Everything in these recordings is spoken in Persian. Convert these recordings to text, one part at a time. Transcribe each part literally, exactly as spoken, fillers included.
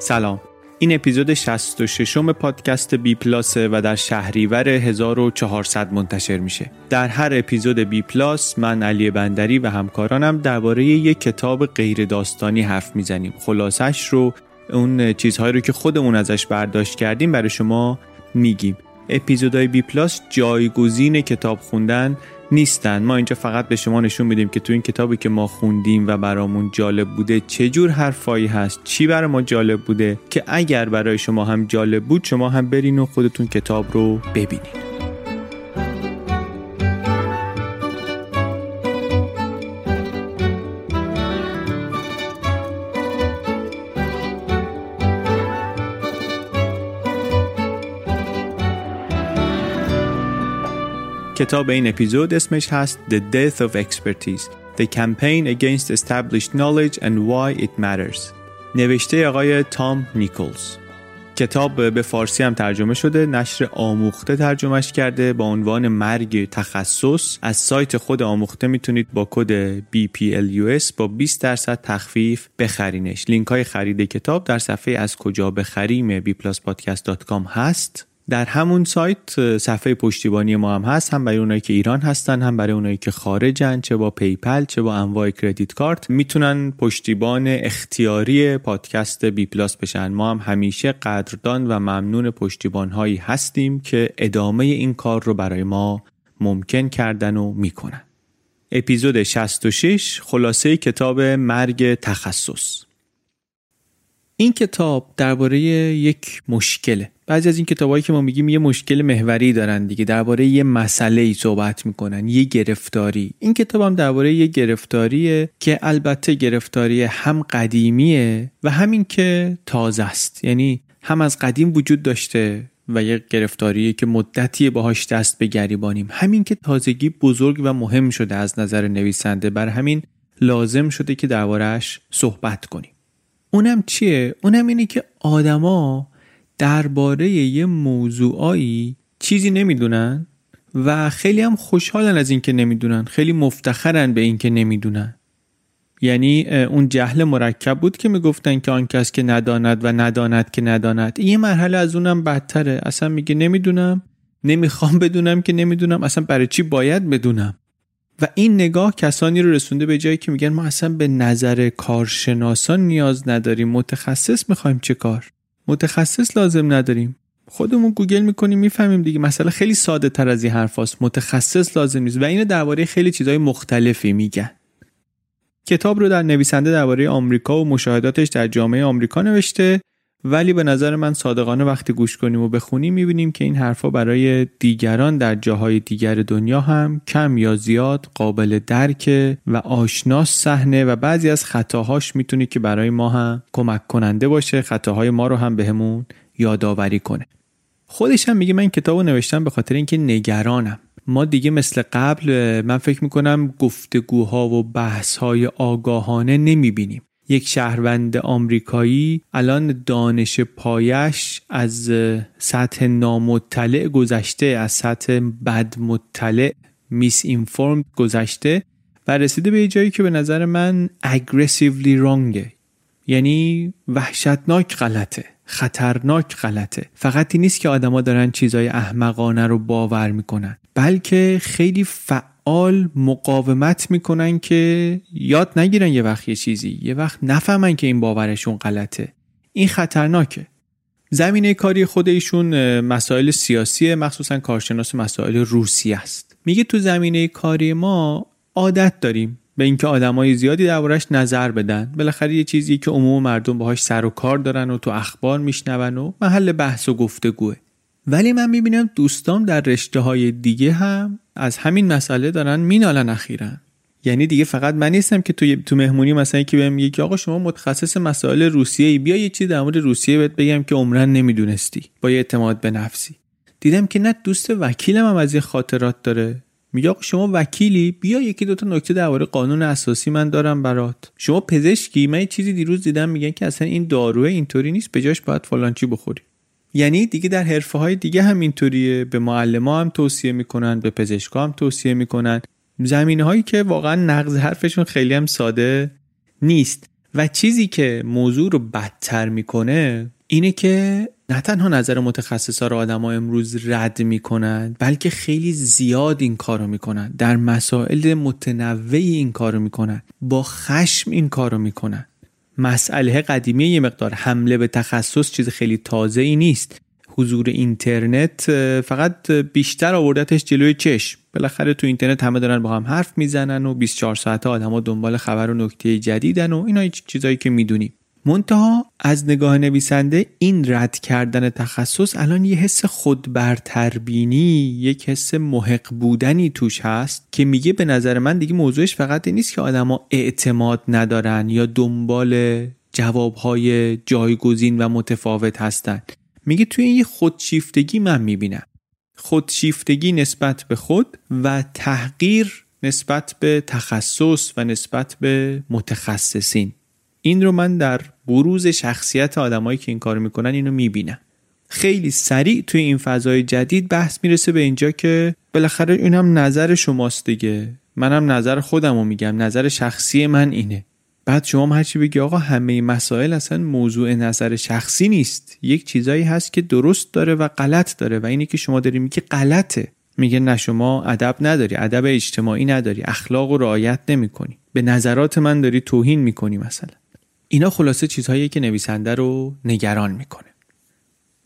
سلام، این اپیزود شصت و ششم پادکست بی پلاس و در شهریور هزار و چهارصد منتشر میشه. در هر اپیزود بی پلاس من علی بندری و همکارانم درباره یک کتاب غیر داستانی حرف میزنیم. خلاصش رو، اون چیزهایی رو که خودمون ازش برداشت کردیم برای شما میگیم. اپیزودهای بی پلاس جایگزین کتاب خوندن نیستن. ما اینجا فقط به شما نشون میدیم که تو این کتابی که ما خوندیم و برامون جالب بوده چه جور حرفایی هست، چی برای ما جالب بوده که اگر برای شما هم جالب بود شما هم برین و خودتون کتاب رو ببینید. کتاب این اپیزود اسمش هست The Death of Expertise: The Campaign Against Established Knowledge and Why It Matters. نوشته آقای تام نیکلز. کتاب به فارسی هم ترجمه شده، نشر آموخته ترجمهش کرده با عنوان مرگ تخصص. از سایت خود آموخته میتونید با کد بی پی ال یو اس با بیست درصد تخفیف بخرینش. لینک های خرید کتاب در صفحه از کجا بخریم بی پلاس پادکست دات کام هست. در همون سایت صفحه پشتیبانی ما هم هست، هم برای اونایی که ایران هستن هم برای اونایی که خارجن، چه با پیپل چه با انواع کردیت کارت میتونن پشتیبان اختیاری پادکست بی پلاس بشن. ما هم همیشه قدردان و ممنون پشتیبان‌هایی هستیم که ادامه این کار رو برای ما ممکن کردن و میکنن. اپیزود شصت و شش، خلاصه کتاب مرگ تخصص. این کتاب درباره یک مشکله. بعضی از این کتابایی که ما میگیم یه مشکل محوری دارن دیگه، درباره یه مسئله‌ای صحبت میکنن، یه گرفتاری. این کتاب هم درباره یه گرفتاریه که البته گرفتاری هم قدیمیه و همین که تازه است. یعنی هم از قدیم وجود داشته و یه گرفتاریه که مدتی باهاش دست به گریبانیم، همین که تازگی بزرگ و مهم شده از نظر نویسنده، بر همین لازم شده که درباره‌اش صحبت کنیم. اونم چیه؟ اونم اینه که آدما درباره یه موضوعایی چیزی نمیدونن و خیلی هم خوشحالن از این که نمیدونن، خیلی مفتخرن به این که نمیدونن. یعنی اون جهل مرکب بود که میگفتن که آن کس که نداند و نداند که نداند. یه مرحله از اونم بدتره، اصلا میگه نمیدونم، نمیخوام بدونم که نمیدونم، اصلا برای چی باید بدونم. و این نگاه کسانی رو رسونده به جایی که میگن ما اصلا به نظر کارشناسان نیاز نداریم، متخصص میخوایم. چه کار؟ متخصص لازم نداریم، خودمون گوگل میکنیم میفهمیم دیگه. مسئله خیلی ساده تر از این حرفاست، متخصص لازم نیست. و اینو درباره خیلی چیزای مختلفی میگن. کتاب رو در نویسنده درباره آمریکا و مشاهداتش در جامعه آمریکا نوشته، ولی به نظر من صادقانه وقتی گوش کنیم و بخونیم می‌بینیم که این حرفا برای دیگران در جاهای دیگر دنیا هم کم یا زیاد قابل درکه و آشناس صحنه و بعضی از خطاهاش میتونه که برای ما هم کمک کننده باشه، خطاهای ما رو هم بهمون یادآوری کنه. خودش هم میگه من کتابو نوشتم به خاطر اینکه نگرانم. ما دیگه مثل قبل من فکر میکنم گفتگوها و بحث‌های آگاهانه نمیبینیم. یک شهروند آمریکایی الان دانش پایش از سطح نامطلع گذشته، از سطح بد مطلع میس اینفورمد گذشته و رسیده به جایی که به نظر من aggressively wrongه، یعنی وحشتناک غلطه، خطرناک غلطه. فقط این نیست که آدما دارن چیزای احمقانه رو باور میکنن، بلکه خیلی فعال مقاومت میکنن که یاد نگیرن یه وقت یه چیزی، یه وقت نفهمن که این باورشون غلطه. این خطرناکه. زمینه کاری خود ایشون مسائل سیاسیه، مخصوصا کارشناس مسائل روسیه است. میگه تو زمینه کاری ما عادت داریم به اینکه آدمای زیادی دربارش نظر بدن. بالاخره یه چیزی که عموم مردم باهاش سر و کار دارن و تو اخبار میشنون و محل بحث و گفتگوئه. ولی من میبینم دوستام در رشته‌های دیگه هم از همین مسئله دارن مینالن اخیراً. یعنی دیگه فقط من نیستم که تو تو مهمونی مثلا یکی بهم میگه که آقا شما متخصص مسائل روسیه ای، بیا یه چیز در مورد روسیه بهت بگم که عمرن نمیدونستی. با یه اعتماد به نفسی دیدم که نه، دوست وکیلم هم از این خاطرات داره. میگه آقا شما وکیلی، بیا یکی دو تا نکته درباره قانون اساسی من دارم برات. شما پزشکی، من یه چیزی دیروز دیدم میگن که اصلا این داروه اینطوری نیست، به جاش باید فلان چی بخوری. یعنی دیگه در حرفه‌های دیگه هم اینطوریه، به معلم‌ها هم توصیه میکنن، به پزشکا هم توصیه میکنن، زمینه‌هایی که واقعا نقض حرفشون خیلی هم ساده نیست. و چیزی که موضوع رو بدتر میکنه اینه که نه تنها نظر متخصصا رو آدم‌ها امروز رد میکنند، بلکه خیلی زیاد این کارو میکنن، در مسائل متنوعی این کارو میکنن، با خشم این کارو میکنن. مسئله قدیمی یه مقدار، حمله به تخصص چیز خیلی تازه‌ای نیست. حضور اینترنت فقط بیشتر آوردتش جلوی چشم. بالاخره تو اینترنت همه دارن با هم حرف میزنن و بیست و چهار ساعته آدم‌ها دنبال خبر و نکته جدیدن و اینا، چیزایی که میدونیم. منتها از نگاه نویسنده این رد کردن تخصص الان یه حس خودبرتربینی، یک حس محق بودنی توش هست که میگه به نظر من دیگه موضوعش فقط این نیست که آدما اعتماد ندارن یا دنبال جوابهای جایگزین و متفاوت هستن. میگه توی این یه خودشیفتگی من میبینم، خودشیفتگی نسبت به خود و تحقیر نسبت به تخصص و نسبت به متخصصین. این رو من در بروز شخصیت آدمایی که این کار میکنن اینو میبینم. خیلی سریع توی این فضای جدید بحث میرسه به اینجا که بالاخره این هم نظر شماست دیگه، منم نظر خودمو میگم، نظر شخصی من اینه. بعد شما هم هرچی بگی آقا همه مسائل اصلا موضوع نظر شخصی نیست، یک چیزایی هست که درست داره و غلط داره و اینی که شما داری میگی غلطه. میگه نه، شما ادب نداری، ادب اجتماعی نداری، اخلاق رو رعایت نمیکنی، به نظرات من داری توهین میکنی مثلا. اینا خلاصه چیزهایی که نویسنده رو نگران میکنه.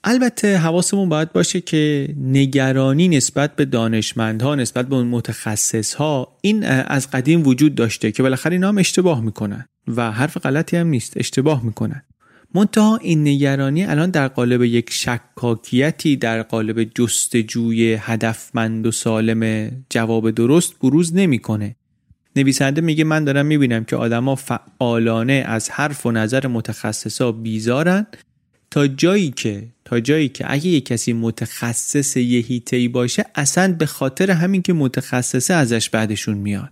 البته حواسمون باید باشه که نگرانی نسبت به دانشمندها، نسبت به متخصصها، این از قدیم وجود داشته که بالاخره اینا هم اشتباه میکنن و حرف غلطی هم نیست، اشتباه میکنن. منتها این نگرانی الان در قالب یک شکاکیتی، در قالب جستجوی هدفمند و سالم جواب درست بروز نمیکنه. نویسنده میگه من دارم میبینم که آدما فعالانه از حرف و نظر متخصصا بیزارن، تا جایی که تا جایی که اگه یک کسی متخصص یه حیطه‌ای باشه، اصلا به خاطر همین که متخصصه ازش بعدشون میاد.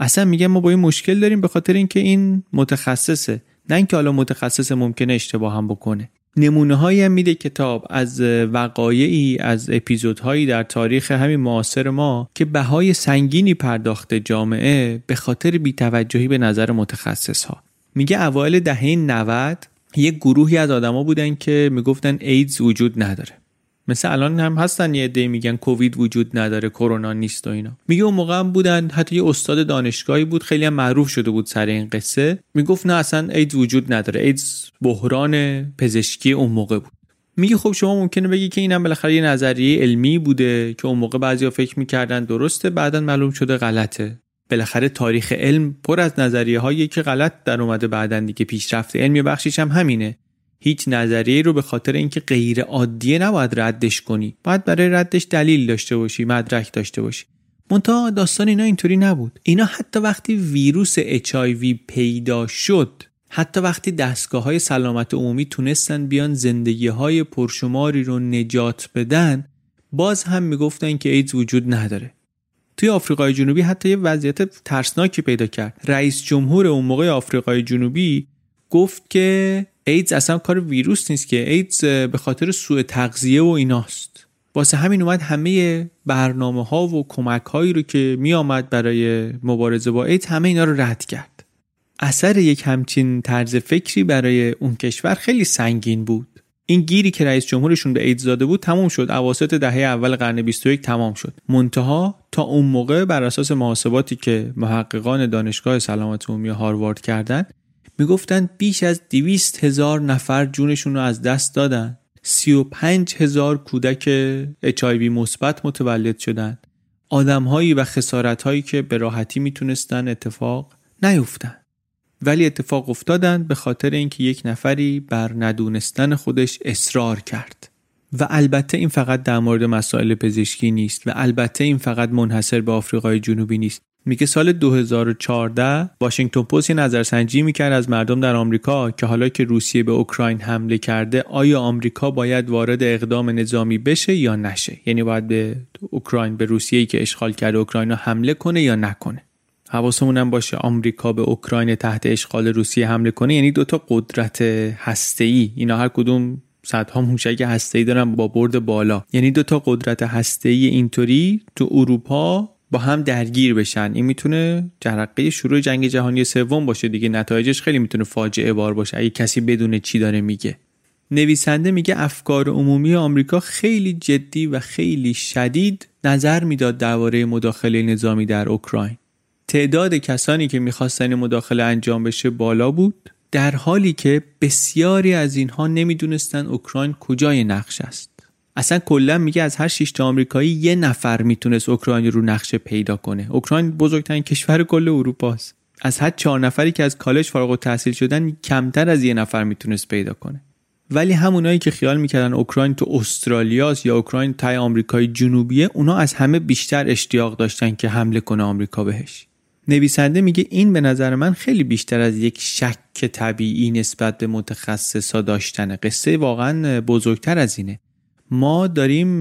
اصلا میگه ما با این مشکل داریم به خاطر اینکه این متخصصه، نه اینکه حالا متخصص ممکنه اشتباه هم بکنه. نمونه هایی هم میده کتاب از وقایعی، از اپیزودهایی در تاریخ همین معاصر ما که بهای سنگینی پرداخت جامعه به خاطر بی‌توجهی به نظر متخصص ها. میگه اوایل دهه نود یک گروهی از آدما بودن که میگفتن ایدز وجود نداره. مثلا الان هم هستن یه عده میگن کووید وجود نداره، کرونا نیست و اینا. میگه اون موقع هم بودن، حتی یه استاد دانشگاهی بود خیلی هم معروف شده بود سر این قصه، میگفت نه اصلا ایدز وجود نداره، ایدز بحران پزشکی اون موقع بود. میگه خب شما ممکنه بگی که اینم بالاخره یه نظریه علمی بوده که اون موقع بعضیا فکر میکردن درسته، بعدن معلوم شده غلطه. بالاخره تاریخ علم پر از نظریه‌هایی که غلط در اومده بعدن دیگه. پیشرفت علمی بخشیش هم همینه. هیچ نظریه رو به خاطر اینکه غیر عادیه نباید ردش کنی، باید برای ردش دلیل داشته باشی، مدرک داشته باشی. منتها داستان اینا اینطوری نبود. اینا حتی وقتی ویروس اچ آی وی پیدا شد، حتی وقتی دستگاه‌های سلامت عمومی تونستن بیان زندگی‌های پرشماری رو نجات بدن، باز هم میگفتن که ایدز وجود نداره. توی آفریقای جنوبی حتی یه وضعیت ترسناکی پیدا کرد. رئیس جمهور اون موقع آفریقای جنوبی گفت که ایدز اصلا کار ویروس نیست، که ایدز به خاطر سوء تغذیه و ایناست. واسه همین اومد همه برنامه‌ها و کمک‌هایی رو که می‌آمد برای مبارزه با ایدز همه اینا رو رد کرد. اثر یک همچین طرز فکری برای اون کشور خیلی سنگین بود. این گیری که رئیس جمهورشون به ایدز داده بود تمام شد. اواسط دهه اول قرن بیست و یک تمام شد. منتها تا اون موقع بر اساس محاسباتی که محققان دانشگاه سلامت عمومی هاروارد کردن، میگفتن بیش از دویست هزار نفر جونشون رو از دست دادن. سی و پنج هزار کودک اچ آی وی مثبت متولد شدن. آدم‌هایی و خسارت‌هایی که به راحتی میتونستن اتفاق نیفتن، ولی اتفاق افتادند به خاطر اینکه یک نفری بر ندونستن خودش اصرار کرد. و البته این فقط در مورد مسائل پزشکی نیست و البته این فقط منحصر به آفریقای جنوبی نیست. میگه سال دو هزار و چهارده واشنگتن پست یه نظرسنجی میکرد از مردم در آمریکا که حالا که روسیه به اوکراین حمله کرده، آیا آمریکا باید وارد اقدام نظامی بشه یا نشه؟ یعنی باید به اوکراین، به روسیه‌ای که اشغال کرده اوکراین حمله کنه یا نکنه. حواسمون هم باشه آمریکا به اوکراین تحت اشغال روسیه حمله کنه یعنی دوتا قدرت هسته‌ای، اینا هر کدوم صدها موشک هسته‌ای دارن با برد بالا، یعنی دوتا قدرت هسته‌ای اینطوری تو اروپا با هم درگیر بشن، این میتونه جرقه شروع جنگ جهانی سوم باشه دیگه. نتایجش خیلی میتونه فاجعه بار باشه اگه کسی بدونه چی داره میگه. نویسنده میگه افکار عمومی آمریکا خیلی جدی و خیلی شدید نظر میداد درباره مداخله نظامی در اوکراین. تعداد کسانی که میخواستن مداخله انجام بشه بالا بود، در حالی که بسیاری از اینها نمیدونستن اوکراین کجای نقش است. اصلا کلا میگه از هر شش تا آمریکایی یه نفر میتونست اوکراین رو نقشه پیدا کنه. اوکراین بزرگترین کشور کل اروپا است. از هر چهار نفری که از کالج فارغ التحصیل شدن کمتر از یه نفر میتونست پیدا کنه. ولی همونایی که خیال میکردن اوکراین تو استرالیاست یا اوکراین تای آمریکای جنوبیه، اونا از همه بیشتر اشتیاق داشتن که حمله کنه آمریکا بهش. نویسنده میگه این به نظر من خیلی بیشتر از یک شک طبیعی نسبت به متخصصا داشتن. قصه واقعا بزرگتر از اینه. ما داریم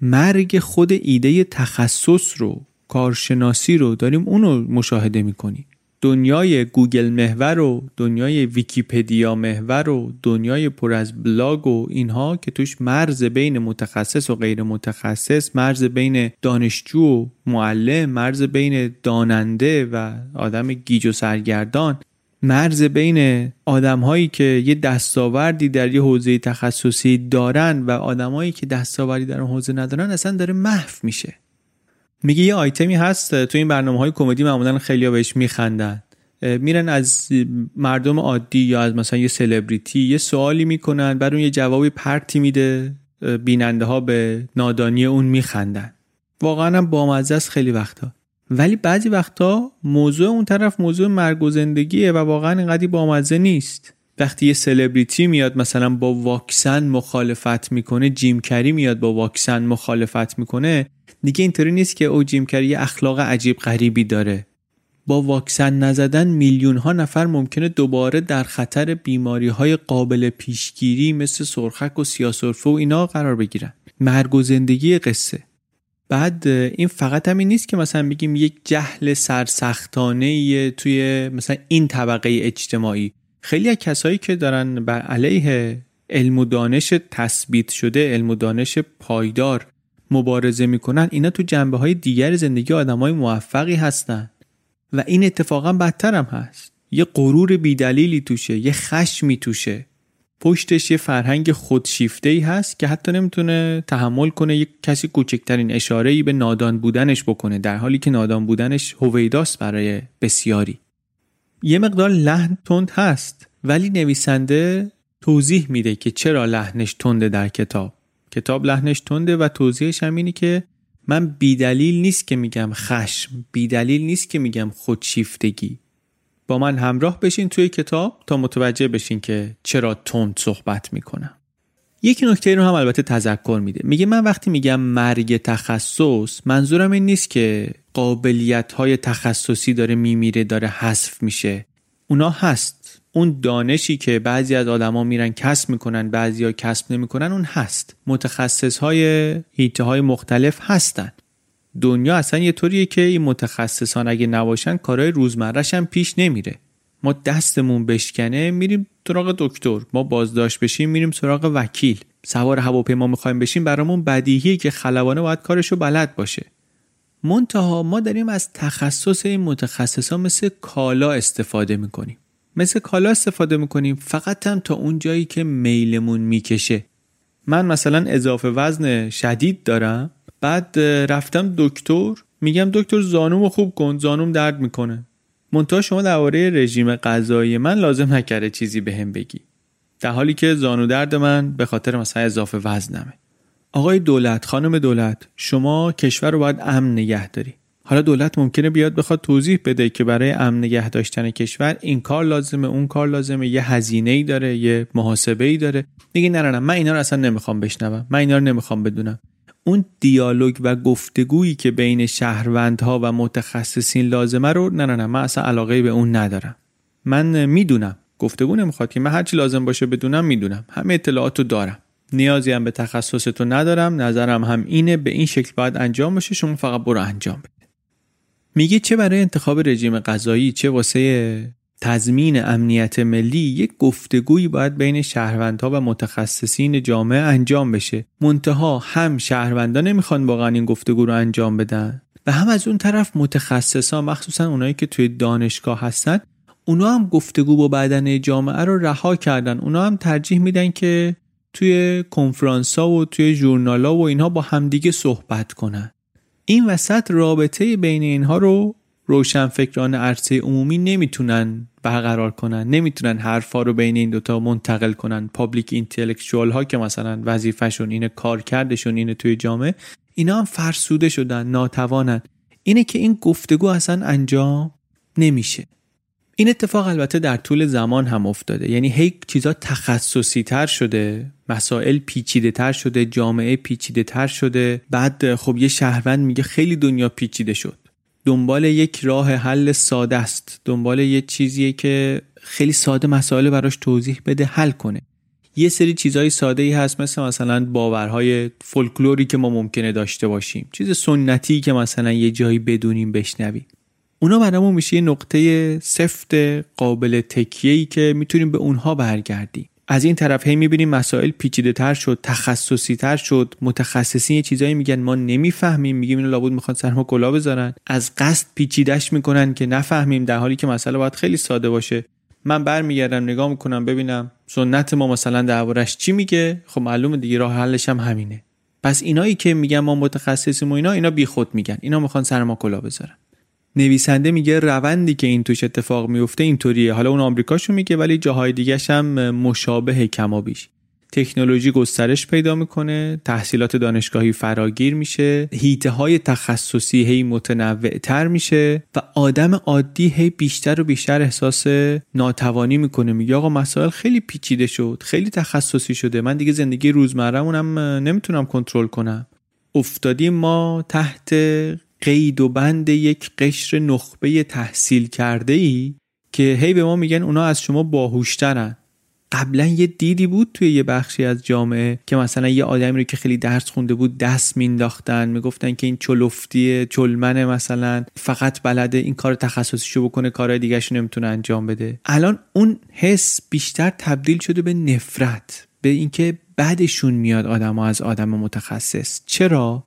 مرگ خود ایده تخصص رو، کارشناسی رو داریم اونو مشاهده میکنیم. دنیای گوگل محور و دنیای ویکیپدیا محور و دنیای پر از بلاگ و اینها که توش مرز بین متخصص و غیر متخصص، مرز بین دانشجو و معلم، مرز بین داننده و آدم گیج و سرگردان، مرز بین آدم‌هایی که یه دستاوردی در یه حوزه تخصصی دارن و آدم‌هایی که دستاوردی در اون حوزه ندارن اصلا داره محو میشه. میگه یه آیتمی هست تو این برنامه‌های کمدی معمولاً خیلی‌ها بهش میخندن، میرن از مردم عادی یا از مثلا یه سلبریتی یه سوالی میکنن، بعد اون یه جوابی پرتی میده، بیننده‌ها به نادانی اون میخندن. واقعاً بامزه است خیلی وقتا، ولی بعضی وقتا موضوع اون طرف موضوع مرگ و زندگیه و واقعاً اینقدی بامزه نیست. وقتی یه سلبریتی میاد مثلا با واکسن مخالفت میکنه، جیم کری میاد با واکسن مخالفت میکنه، دیگه اینطوری نیست که او جیم کری یه اخلاق عجیب غریبی داره. با واکسن نزدن میلیون ها نفر ممکنه دوباره در خطر بیماری های قابل پیشگیری مثل سرخک و سیاه‌سرفه و اینا قرار بگیرن. مرگ و زندگی قصه. بعد این فقط همین نیست که مثلا بگیم یک جهل سرسختانه توی مثلا این طبقه اجتماعی. خیلی از کسایی که دارن بر علیه علم و دانش تثبیت شده، علم و دانش پایدار مبارزه میکنن، اینا تو جنبه‌های دیگر زندگی آدمای موفقی هستن و این اتفاقا بدتر هم هست. یه غرور بی‌دلیلی توشه، یه خشمی توشه، پشتش یه فرهنگ خودشیفته‌ای هست که حتی نمیتونه تحمل کنه یک کسی کوچکترین اشاره‌ای به نادان بودنش بکنه، در حالی که نادان بودنش هویداست برای بسیاری. یه مقدار لحن تند هست، ولی نویسنده توضیح میده که چرا لحنش تنده در کتاب. کتاب لحنش تنده و توضیحش هم اینه که من بیدلیل نیست که میگم خشم، بیدلیل نیست که میگم خودشیفتگی. با من همراه بشین توی کتاب تا متوجه بشین که چرا تند صحبت میکنم. یک نکته رو هم البته تذکر میده. میگه من وقتی میگم مرگ تخصص، منظورم این نیست که قابلیت‌های تخصصی داره میمیره، داره حذف میشه. اونا هست. اون دانشی که بعضی از آدما میرن کسب میکنن، بعضیا کسب نمیکنن، اون هست. متخصص‌های حیطه‌های مختلف هستن. دنیا اصلا یه طوریه که این متخصصان اگه نباشن کارهای روزمره‌ش هم پیش نمیره. ما دستمون بشکنه میریم سراغ دکتر، ما بازداشت بشیم میریم سراغ وکیل، سوار هواپیما میخوایم بشیم برامون بدیهیه که خلبانه باید کارشو بلد باشه. منتها ما داریم از تخصص این متخصصا مثل کالا استفاده میکنیم مثل کالا استفاده میکنیم فقط هم تا اون جایی که میلمون میکشه. من مثلا اضافه وزن شدید دارم، بعد رفتم دکتر، میگم دکتر زانومو خوب کن، زانوم درد میکنه. منتها شما درباره رژیم غذایی من لازم نکرده چیزی به هم بگی، در حالی که زانو درد من به خاطر مثلا اضافه وزنمه. آقای دولت، خانم دولت، شما کشور رو باید امن نگه داری. حالا دولت ممکنه بیاد بخواد توضیح بده که برای امن نگه داشتن کشور این کار لازمه، اون کار لازمه، یه هزینه‌ای داره، یه محاسبه‌ای داره. میگه نه نه من اینا رو اصلا نمیخوام بشنوم، من اینا رو نمیخوام بدونم. اون دیالوگ و گفتگویی که بین شهروندها و متخصصین لازمه رو نه نه نه من اصلا علاقه به اون ندارم. من میدونم، گفتگو نمیخواد که، من هرچی لازم باشه بدونم میدونم، همه اطلاعاتو دارم، نیازی هم به تخصص تو ندارم، نظرم هم اینه، به این شکل باید انجام بشه، شما فقط برو انجام بده. میگه چه برای انتخاب رژیم غذایی چه واسه تضمین امنیت ملی یک گفتگویی باید بین شهروندها و متخصصین جامعه انجام بشه. منتها هم شهروندا نمیخوان واقعا این گفتگو رو انجام بدن و هم از اون طرف متخصصا، مخصوصا اونایی که توی دانشگاه هستن، اونا هم گفتگو با بدن جامعه رو رها کردن. اونا هم ترجیح میدن که توی کنفرانس‌ها و توی ژورنال‌ها و اینها با همدیگه صحبت کنن. این وسط رابطه بین اینها رو روشنفکران عرصه عمومی نمیتونن برقرار کنن، نمیتونن حرفا رو بین این دوتا منتقل کنن. پابلیک اینتلکچوال ها که مثلا وظیفه‌شون اینه، کارکردشون اینه توی جامعه، اینا هم فرسوده شدن، ناتوانن. اینه که این گفتگو اصلا انجام نمیشه. این اتفاق البته در طول زمان هم افتاده، یعنی هی چیزا تخصصی تر شده، مسائل پیچیده تر شده، جامعه پیچیده تر شده. بعد خب یه شهروند میگه خیلی دنیا پیچیده شد، دنبال یک راه حل ساده است، دنبال یه چیزیه که خیلی ساده مسائل براش توضیح بده، حل کنه. یه سری چیزای ساده‌ای هست مثل مثلا باورهای فولکلوری که ما ممکنه داشته باشیم، چیز سنتی که مثلا یه جایی بدونیم بشنویم، اونا برامون میشه یه نقطه سفت قابل تکیه‌ای که میتونیم به اونها برگردیم. از این طرف هی میبینیم مسائل پیچیده‌تر شد، تخصصی‌تر شد، متخصصین یه چیزایی میگن ما نمیفهمیم، میگیم اینا لابد میخوان سرما کلا بذارن، از قصد پیچیده‌اش میکنن که نفهمیم، در حالی که مسئله باید خیلی ساده باشه. من برمیگردم نگاه میکنم ببینم سنت ما مثلا دربارش چی میگه، خب معلومه دیگه راه حلش هم همینه. پس اینایی که میگن ما متخصصیم و اینا، اینا بیخود میگن، اینا میخوان سرما کلا بذارن. نویسنده میگه روندی که این توش اتفاق میفته اینطوریه. حالا اون آمریکاشو میگه، ولی جاهای دیگه‌ش هم مشابه کمابیش. تکنولوژی گسترش پیدا میکنه، تحصیلات دانشگاهی فراگیر میشه، حیطه‌های تخصصی هی متنوع‌تر میشه و آدم عادی هی بیشتر و بیشتر احساس ناتوانی میکنه. میگه آقا مسائل خیلی پیچیده شد، خیلی تخصصی شده، من دیگه زندگی روزمره‌مونم نمیتونم کنترل کنم. افتادیم ما تحت قید و بند یک قشر نخبه تحصیل کرده ای که هی به ما میگن اونا از شما باهوشترن. قبلا یه دیدی بود توی یه بخشی از جامعه که مثلا یه آدمی رو که خیلی درس خونده بود دست مینداختن، میگفتن که این چلفتیه، چلمنه، مثلا فقط بلده این کار تخصصیشو بکنه، کارهای دیگه‌شو نمیتونه انجام بده. الان اون حس بیشتر تبدیل شده به نفرت، به اینکه بعدشون میاد آدم‌ها از آدم متخصص. چرا؟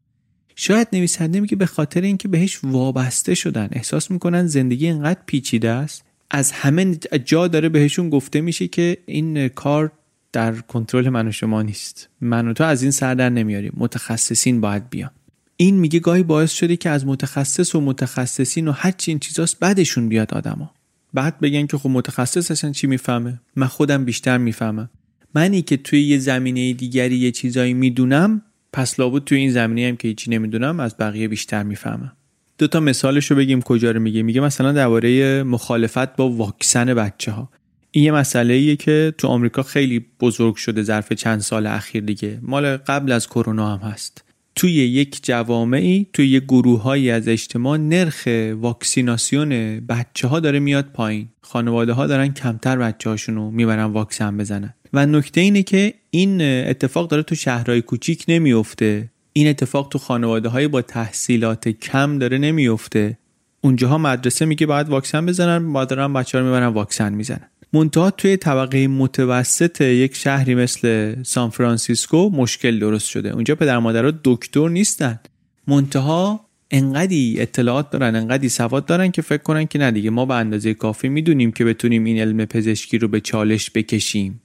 شاید نویسنده میگه به خاطر اینکه بهش وابسته شدن، احساس میکنن زندگی اینقدر پیچیده است، از همه جا داره بهشون گفته میشه که این کار در کنترل من و شما نیست، من و تو از این سر در نمیاریم، متخصصین باید بیان. این میگه گاهی باعث شده که از متخصص و متخصصین و هر چی این چیزاست بعدشون بیاد آدما، بعد بگن که خب متخصص اصلا چی میفهمه، من خودم بیشتر میفهمم، منی که توی یه زمینه دیگری یه چیزایی میدونم پس لابد تو این زمینه هم که هیچی نمیدونم از بقیه بیشتر میفهمم. دو تا مثالشو بگیم کجا رو میگه. میگه مثلا درباره مخالفت با واکسن بچه‌ها. این یه مسئله‌ایه که تو آمریکا خیلی بزرگ شده ظرف چند سال اخیر دیگه. مال قبل از کرونا هم هست. توی یک جوامعی، توی یک گروه‌هایی از اجتماع نرخ واکسیناسیون بچه‌ها داره میاد پایین. خانواده‌ها دارن کمتر بچه‌هاشون رو میبرن واکسن بزنن. و نکته اینه که این اتفاق داره تو شهرهای کوچیک نمیفته. این اتفاق تو خانواده‌های با تحصیلات کم داره نمیفته. اونجاها مدرسه میگه باید واکسن بزنن، بعداً بچه‌ها رو میبرن واکسن میزنن. منتها توی طبقه متوسط یک شهری مثل سان فرانسیسکو مشکل درست شده. اونجا پدر مادرها دکتر نیستن، منتها انقدی اطلاعات دارن، انقدی سواد دارن که فکر کنن که نه دیگه ما به اندازه کافی میدونیم که بتونیم این علم پزشکی رو به چالش بکشیم.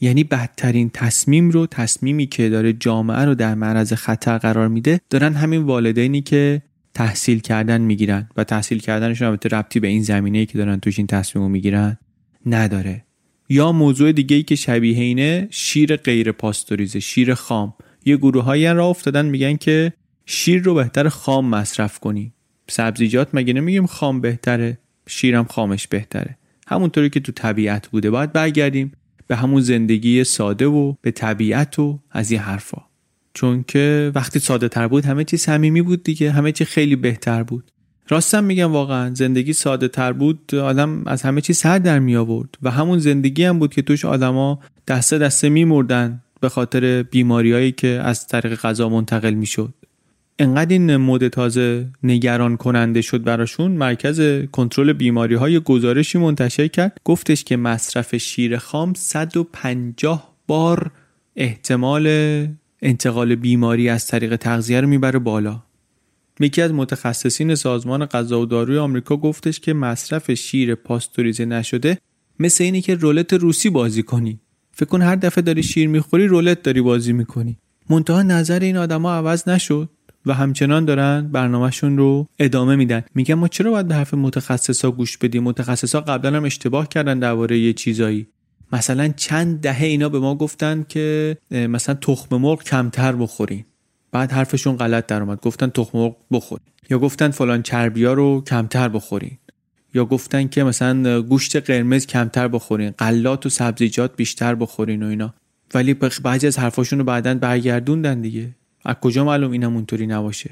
یعنی بدترین تصمیم رو، تصمیمی که داره جامعه رو در معرض خطر قرار میده، دارن همین والدینی که تحصیل کردن میگیرن و تحصیل کردنشون البته ربطی به این زمینه‌ای که دارن توش این تصمیمو میگیرن نداره. یا موضوع دیگه‌ای که شبیه اینه، شیر غیر پاستوریزه، شیر خام. یه گروهایی راه افتادن میگن که شیر رو بهتر خام مصرف کنی. سبزیجات مگه نمیگیم خام بهتره؟ شیرم خامش بهتره. همونطوری که تو طبیعت بوده، باید برگردیم به همون زندگی ساده و به طبیعت و از این حرفا. چون که وقتی ساده تر بود همه چیز صمیمی بود دیگه، همه چی خیلی بهتر بود. راستم میگم، واقعا زندگی ساده تر بود، آدم از همه چی سر در می آورد و همون زندگی هم بود که توش آدما دسته دسته میمردن به خاطر بیماریایی که از طریق غذا منتقل میشد. انقدر این مود تازه نگران کننده شد براشون، مرکز کنترل بیماری های گزارشی منتشر کرد، گفتش که مصرف شیر خام صد و پنجاه بار احتمال انتقال بیماری از طریق تغذیه رو میبره بالا. یکی از متخصصین سازمان غذا و داروی آمریکا گفتش که مصرف شیر پاستوریزه نشده مثل اینه که رولت روسی بازی کنی. فکر کن هر دفعه داری شیر میخوری رولت داری بازی میکنی. منتها نظر این آدما عوض نشد و همچنان دارن برنامهشون رو ادامه میدن. میگن ما چرا باید به حرف متخصصا گوش بدیم؟ متخصصا قبلا هم اشتباه کردن درباره یه چیزایی. مثلا چند دهه اینا به ما گفتن که مثلا تخم مرغ کمتر بخورین، بعد حرفشون غلط در اومد، گفتن تخم مرغ بخورید، یا گفتن فلان چربیا رو کمتر بخورید، یا گفتن که مثلا گوشت قرمز کمتر بخورید، غلات و سبزیجات بیشتر بخورید و اینا. ولی بعضی از حرفاشون رو بعداً برگردوندن دیگه. از کجا معلوم اینم اونطوری نباشه؟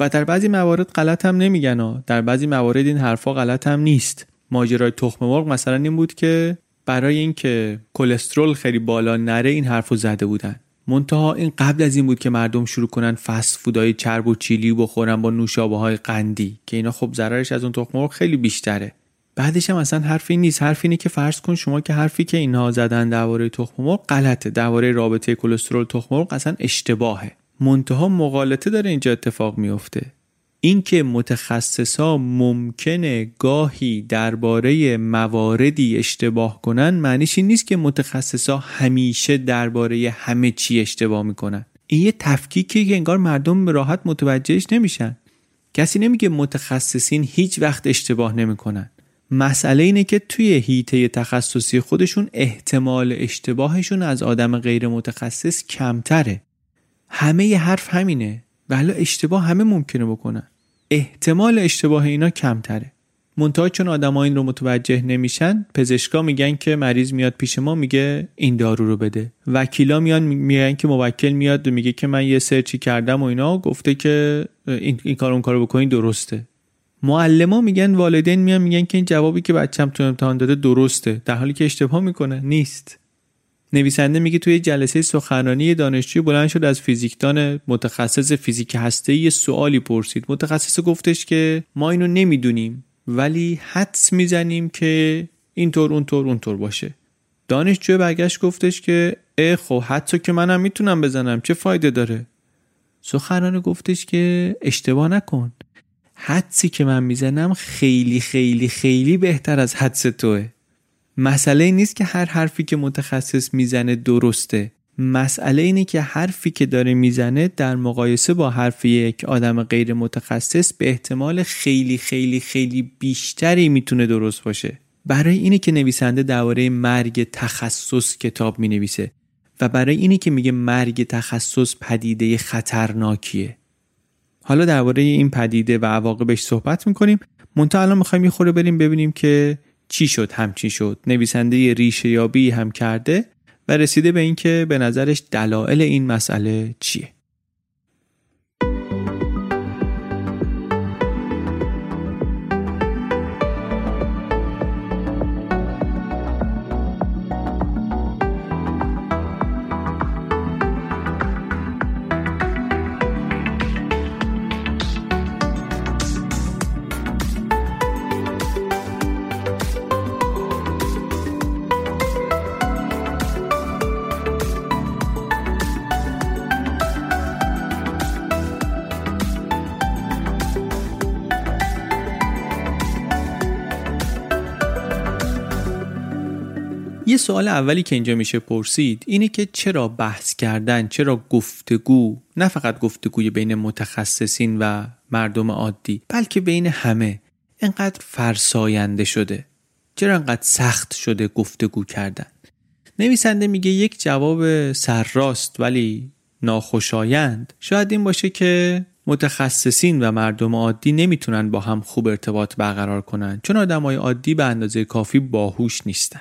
و در بعضی موارد غلط هم نمیگن ها، در بعضی موارد این حرفا غلط هم نیست. ماجرای تخم مرغ مثلا این بود که برای اینکه کلسترول خیلی بالا نره این حرفو زده بودن. منتها این قبل از این بود که مردم شروع کنن فست فودای چرب و چیلی بخورن با نوشابه‌های قندی که اینا خب ضررش از اون تخم مرغ خیلی بیشتره. بعدش هم اصلا حرفی نیست، حرفی اینه که فرض کن شما که حرفی که اینا زدن درباره تخم مرغ غلطه، درباره رابطه کلسترول تخم مرغ اصلا اشتباهه. منتها مغالطه داره اینجا اتفاق میفته. اینکه متخصصا ممکنه گاهی درباره مواردی اشتباه کنن معنیش این نیست که متخصصا همیشه درباره همه چی اشتباه میکنن. این یه تفکیکیه که انگار مردم راحت متوجهش نمیشن. کسی نمیگه متخصصین هیچ وقت اشتباه نمیکنن. مسئله اینه که توی حیطه تخصصی خودشون احتمال اشتباهشون از آدم غیر متخصص کمتره. همه ی حرف همینه. بله، اشتباه همه ممکنه بکنن، احتمال اشتباه اینا کمتره. منتها چون آدم‌ها این رو متوجه نمیشن، پزشکا میگن که مریض میاد پیش ما میگه این دارو رو بده، وکیلا میان میگن که موکل میاد و میگه که من یه سرچی کردم و اینا گفته که این این کار اون کارو بکنین درسته. معلما میگن، والدین میان میگن که این جوابی که بچه‌م تو امتحان داده درسته، در حالی که اشتباه میکنه نیست. نویسنده میگه توی جلسه سخنرانی دانشجوی بلند شد از فیزیکدان متخصص فیزیک هسته‌ای سوالی پرسید. متخصص گفتش که ما اینو نمیدونیم ولی حدس میزنیم که اینطور اونطور اونطور باشه. دانشجو برگشت گفتش که اه خب حدسو که منم میتونم بزنم، چه فایده داره؟ سخنران گفتش که اشتباه نکن، حدسی که من میزنم خیلی خیلی خیلی بهتر از حدس توئه. مسئله این نیست که هر حرفی که متخصص میزنه درسته. مسئله اینه که حرفی که داره میزنه در مقایسه با حرف یک آدم غیر متخصص به احتمال خیلی خیلی خیلی بیشتری میتونه درست باشه. برای اینه که نویسنده درباره مرگ تخصص کتاب مینویسه و برای اینه که میگه مرگ تخصص پدیده خطرناکیه. حالا درباره این پدیده و عواقبش صحبت میکنیم، منتها الان میخوایم یه خورده بریم ببینیم که چی شد همچین شد. نویسنده ریشه یابی هم کرده و رسیده به این که به نظرش دلایل این مسئله چیه. یه سوال اولی که اینجا میشه پرسید اینه که چرا بحث کردن، چرا گفتگو، نه فقط گفتگوی بین متخصصین و مردم عادی بلکه بین همه، اینقدر فرساینده شده؟ چرا اینقدر سخت شده گفتگو کردن؟ نویسنده میگه یک جواب سرراست ولی ناخوشایند شاید این باشه که متخصصین و مردم عادی نمیتونن با هم خوب ارتباط برقرار کنن، چون آدمای عادی به اندازه کافی باهوش نیستن.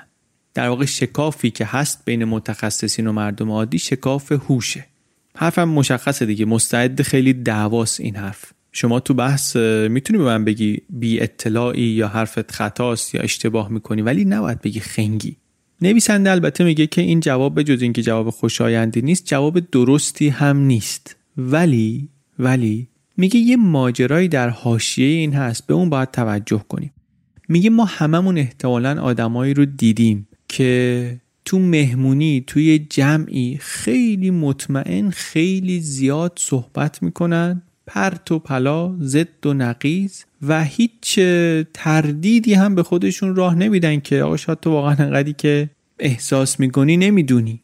در واقع شکافی که هست بین متخصصین و مردم عادی شکاف هوشه. حرفم مشخصه دیگه، مستعد خیلی دعواست این حرف. شما تو بحث میتونی به من بگی بی اطلاعی یا حرفت خطاست یا اشتباه میکنی، ولی نباید بگی خنگی. نویسنده البته میگه که این جواب به جز این که جواب خوشایندی نیست، جواب درستی هم نیست، ولی ولی میگه یه ماجرایی در حاشیه این هست، به اون باید توجه کنیم. میگه ما هممون احتمالاً آدمایی رو دیدیم که تو مهمونی، توی جمعی خیلی مطمئن، خیلی زیاد صحبت میکنن، پرت و پلا، زد و نقیز، و هیچ تردیدی هم به خودشون راه نمیدن که آقا شاید تو واقعا انقدری که احساس میکنی نمیدونی.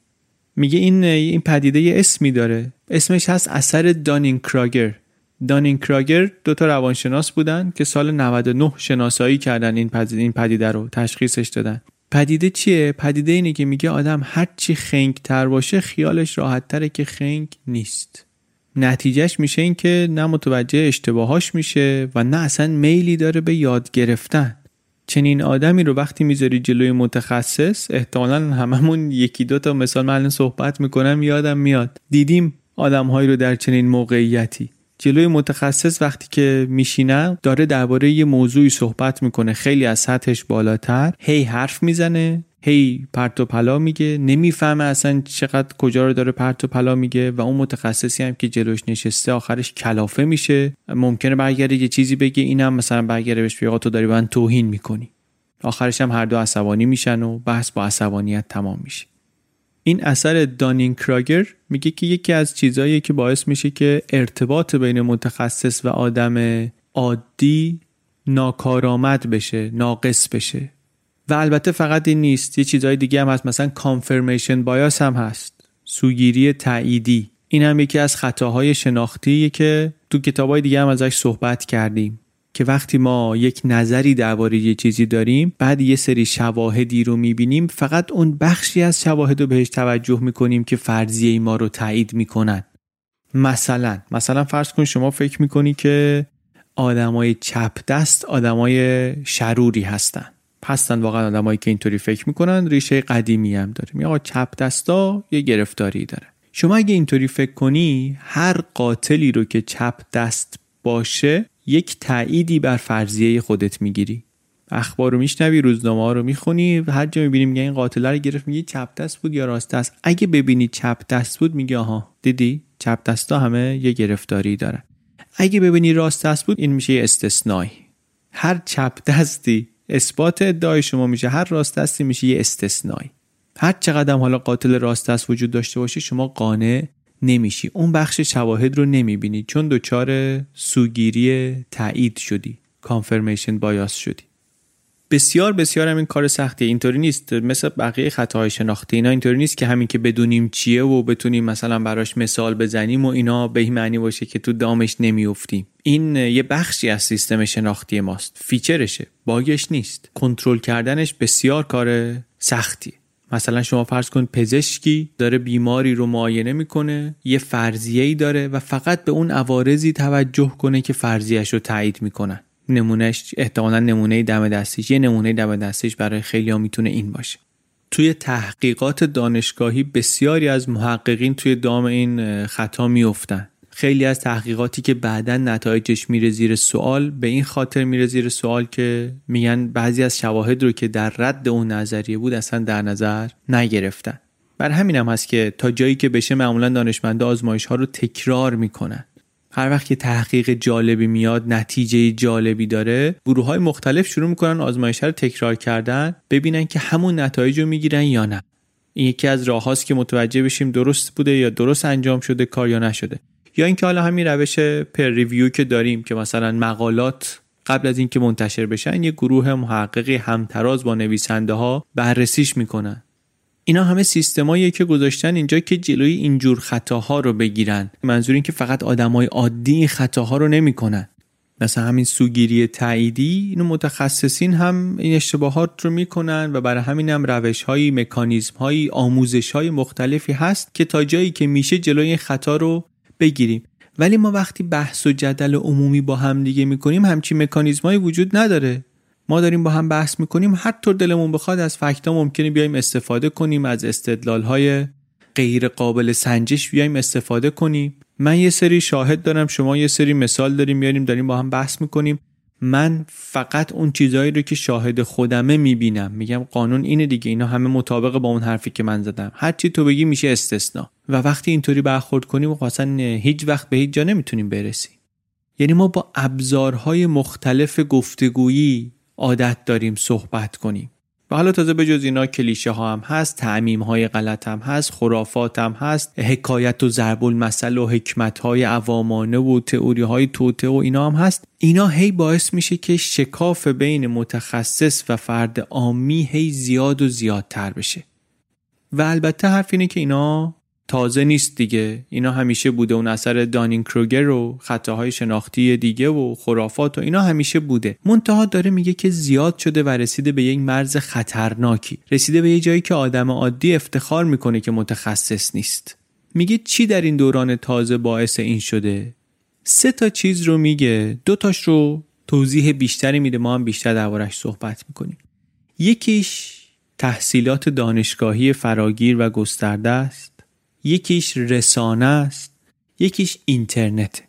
میگه این این پدیده یه اسمی داره، اسمش هست اثر دانینگ کراگر. دانینگ کراگر دوتا روانشناس بودن که سال نود و نه شناسایی کردن این پدیده این پدیده رو تشخیصش دادن. پدیده چیه؟ پدیده اینه که میگه آدم هر چی خنگ‌تر باشه خیالش راحت‌تره که خنگ نیست. نتیجهش میشه این که نه متوجه اشتباهاش میشه و نه اصلا میلی داره به یاد گرفتن. چنین آدمی رو وقتی میذاری جلوی متخصص، احتمالاً هممون یکی دو تا مثال، من الان صحبت میکنم یادم میاد، دیدیم آدم‌هایی رو در چنین موقعیتی. جلوی متخصص وقتی که میشینه داره درباره یه موضوعی صحبت میکنه خیلی از سطحش بالاتر، هی حرف میزنه، هی پرت و پلا میگه، نمیفهمه اصلا چقدر کجا رو داره پرت و پلا میگه، و اون متخصصی هم که جلوش نشسته آخرش کلافه میشه. ممکنه برگرده یه چیزی بگه، اینم مثلا برگرده بهش بگه تو داری من توهین میکنی، آخرش هم هر دو عصبانی میشن و بحث با عصبانیت تمام میشه. این اثر دانینگ کراگر میگه که یکی از چیزاییه که باعث میشه که ارتباط بین متخصص و آدم عادی ناکارآمد بشه، ناقص بشه. و البته فقط این نیست، یه چیزای دیگه هم هست، مثلا کانفرمیشن بایاس هم هست، سوگیری تاییدی. این هم یکی از خطاهای شناختیه که تو کتابای دیگه هم ازش صحبت کردیم، که وقتی ما یک نظری درباره یه چیزی داریم، بعد یه سری شواهدی رو میبینیم، فقط اون بخشی از شواهد رو بهش توجه میکنیم که فرضیه ما رو تایید میکنن. مثلا مثلا فرض کن شما فکر میکنی که آدمای چپ دست آدمای شروری هستن، هستن واقعا آدمایی که اینطوری فکر میکنن، ریشه قدیمی هم داره، میگه آقا چپ دستا یه گرفتاری داره. شما اگه اینطوری فکر کنی، هر قاتلی رو که چپ دست باشه یک تأییدی بر فرضیه خودت میگیری. اخبار رو میشنوی، روزنامه ها رو میخونی، هر جا میبینی میگه این قاتل رو گرفت، میگه چپ دست بود یا راست دست. اگه ببینی چپ دست بود میگه آها دیدی چپ دستا همه یه گرفتاری دارن. اگه ببینی راست دست بود، این میشه یه استثنایی. هر چپ دستی اثبات ادعای شما میشه، هر راست دستی میشه یه استثنایی. هر چقدر حالا قاتل راست دست وجود داشته باشه شما قانع نمیشی، اون بخش شواهد رو نمیبینی، چون دوچار سوگیری تایید شدی، کانفرمیشن بایاس شدی. بسیار بسیار هم این کار سختیه. اینطوری نیست مثل بقیه خطاهای شناختی، اینا اینطوری نیست که همین که بدونیم چیه و بتونیم مثلا براش مثال بزنیم و اینا به این معنی باشه که تو دامش نمیافتیم. این یه بخشی از سیستم شناختی ماست، فیچرشه، باگش نیست. کنترل کردنش بسیار کار سختیه. مثلا شما فرض کن پزشکی داره بیماری رو معاینه میکنه، یه فرضیه‌ای داره و فقط به اون عوارضی توجه کنه که فرضیه‌اش رو تایید میکنن. نمونهش احتمالاً نمونه دم دستیش، یه نمونه دم دستیش برای خیلی‌ها میتونه این باشه. توی تحقیقات دانشگاهی بسیاری از محققین توی دام این خطا میافتن. خیلی از تحقیقاتی که بعداً نتایجش میره زیر سوال، به این خاطر میره زیر سوال که میگن بعضی از شواهد رو که در رد اون نظریه بود اصلا در نظر نگرفتن. بر همین هم هست که تا جایی که بشه معمولاً دانشمندا آزمایش ها رو تکرار میکنن. هر وقت که تحقیق جالبی میاد، نتیجه جالبی داره، گروه‌های مختلف شروع میکنن آزمایش ها رو تکرار کردن، ببینن که همون نتایج رو میگیرن یا نه. این یکی از راه‌هاست که متوجه بشیم درست بوده یا درست انجام شده کار یا نشده. یا اینکه حالا همین روش پر ریویو که داریم که مثلا مقالات قبل از اینکه منتشر بشن یه گروه محققی همتراز با نویسنده ها بررسیش میکنن. اینا همه سیستماییه که گذاشتن اینجا که جلوی اینجور خطاها رو بگیرن. منظور این که فقط آدمای عادی خطاها رو نمیکنن. مثلا همین سوگیری تاییدی، اینو متخصصین هم این اشتباهات رو میکنن و برای همین هم روش‌های، مکانیزم‌های، آموزش‌های مختلفی هست که تا جایی که میشه جلوی این خطا رو بگیریم. ولی ما وقتی بحث و جدل عمومی با هم دیگه میکنیم همچین مکانیزمایی وجود نداره. ما داریم با هم بحث میکنیم، هر طور دلمون بخواد از فکت‌ها ممکنه بیایم استفاده کنیم، از استدلال‌های غیر قابل سنجش بیایم استفاده کنیم. من یه سری شاهد دارم، شما یه سری مثال داریم، میاریم داریم با هم بحث میکنیم. من فقط اون چیزایی رو که شاهد خودمه میبینم، میگم قانون اینه دیگه، اینا همه مطابق با اون حرفی که من زدم، هر چی تو بگی میشه استثنا. و وقتی اینطوری برخورد کنیم اصلا هیچ وقت به هیچ جا نمیتونیم برسیم. یعنی ما با ابزارهای مختلف گفتگویی عادت داریم صحبت کنیم و حالا تازه بجز اینا کلیشه ها هم هست، تعمیم های غلط هم هست، خرافات هم هست، حکایت و ضرب المثل و حکمت های عوامانه و تئوری های توطئه و اینا هم هست. اینا هی باعث میشه که شکاف بین متخصص و فرد عامی هی زیاد و زیادتر بشه. و البته حرف اینه که اینا تازه نیست دیگه، اینا همیشه بوده. اون اثر دانینگ کروگر و خطاهای شناختی دیگه و خرافات و اینا همیشه بوده، منتها داره میگه که زیاد شده و رسیده به یک مرز خطرناکی، رسیده به یه جایی که آدم عادی افتخار میکنه که متخصص نیست. میگه چی در این دوران تازه باعث این شده؟ سه تا چیز رو میگه، دو تاش رو توضیح بیشتری میده، ما هم بیشتر دربارش صحبت میکنیم. یکیش تحصیلات دانشگاهی فراگیر و گسترده است، یکیش رسانه است، یکیش اینترنت.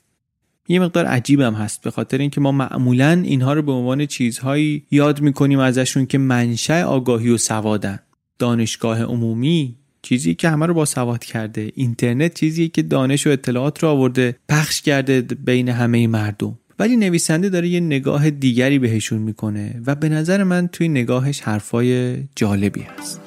یه مقدار عجیبم هست به خاطر اینکه ما معمولاً اینها رو به عنوان چیزهایی یاد می‌کنیم ازشون که منشأ آگاهی و سوادن. دانشگاه عمومی چیزی که همه رو با سواد کرده، اینترنت چیزی که دانش و اطلاعات رو آورده پخش کرده بین همه مردم. ولی نویسنده داره یه نگاه دیگری بهشون میکنه و به نظر من توی نگاهش حرفای جالبی هست.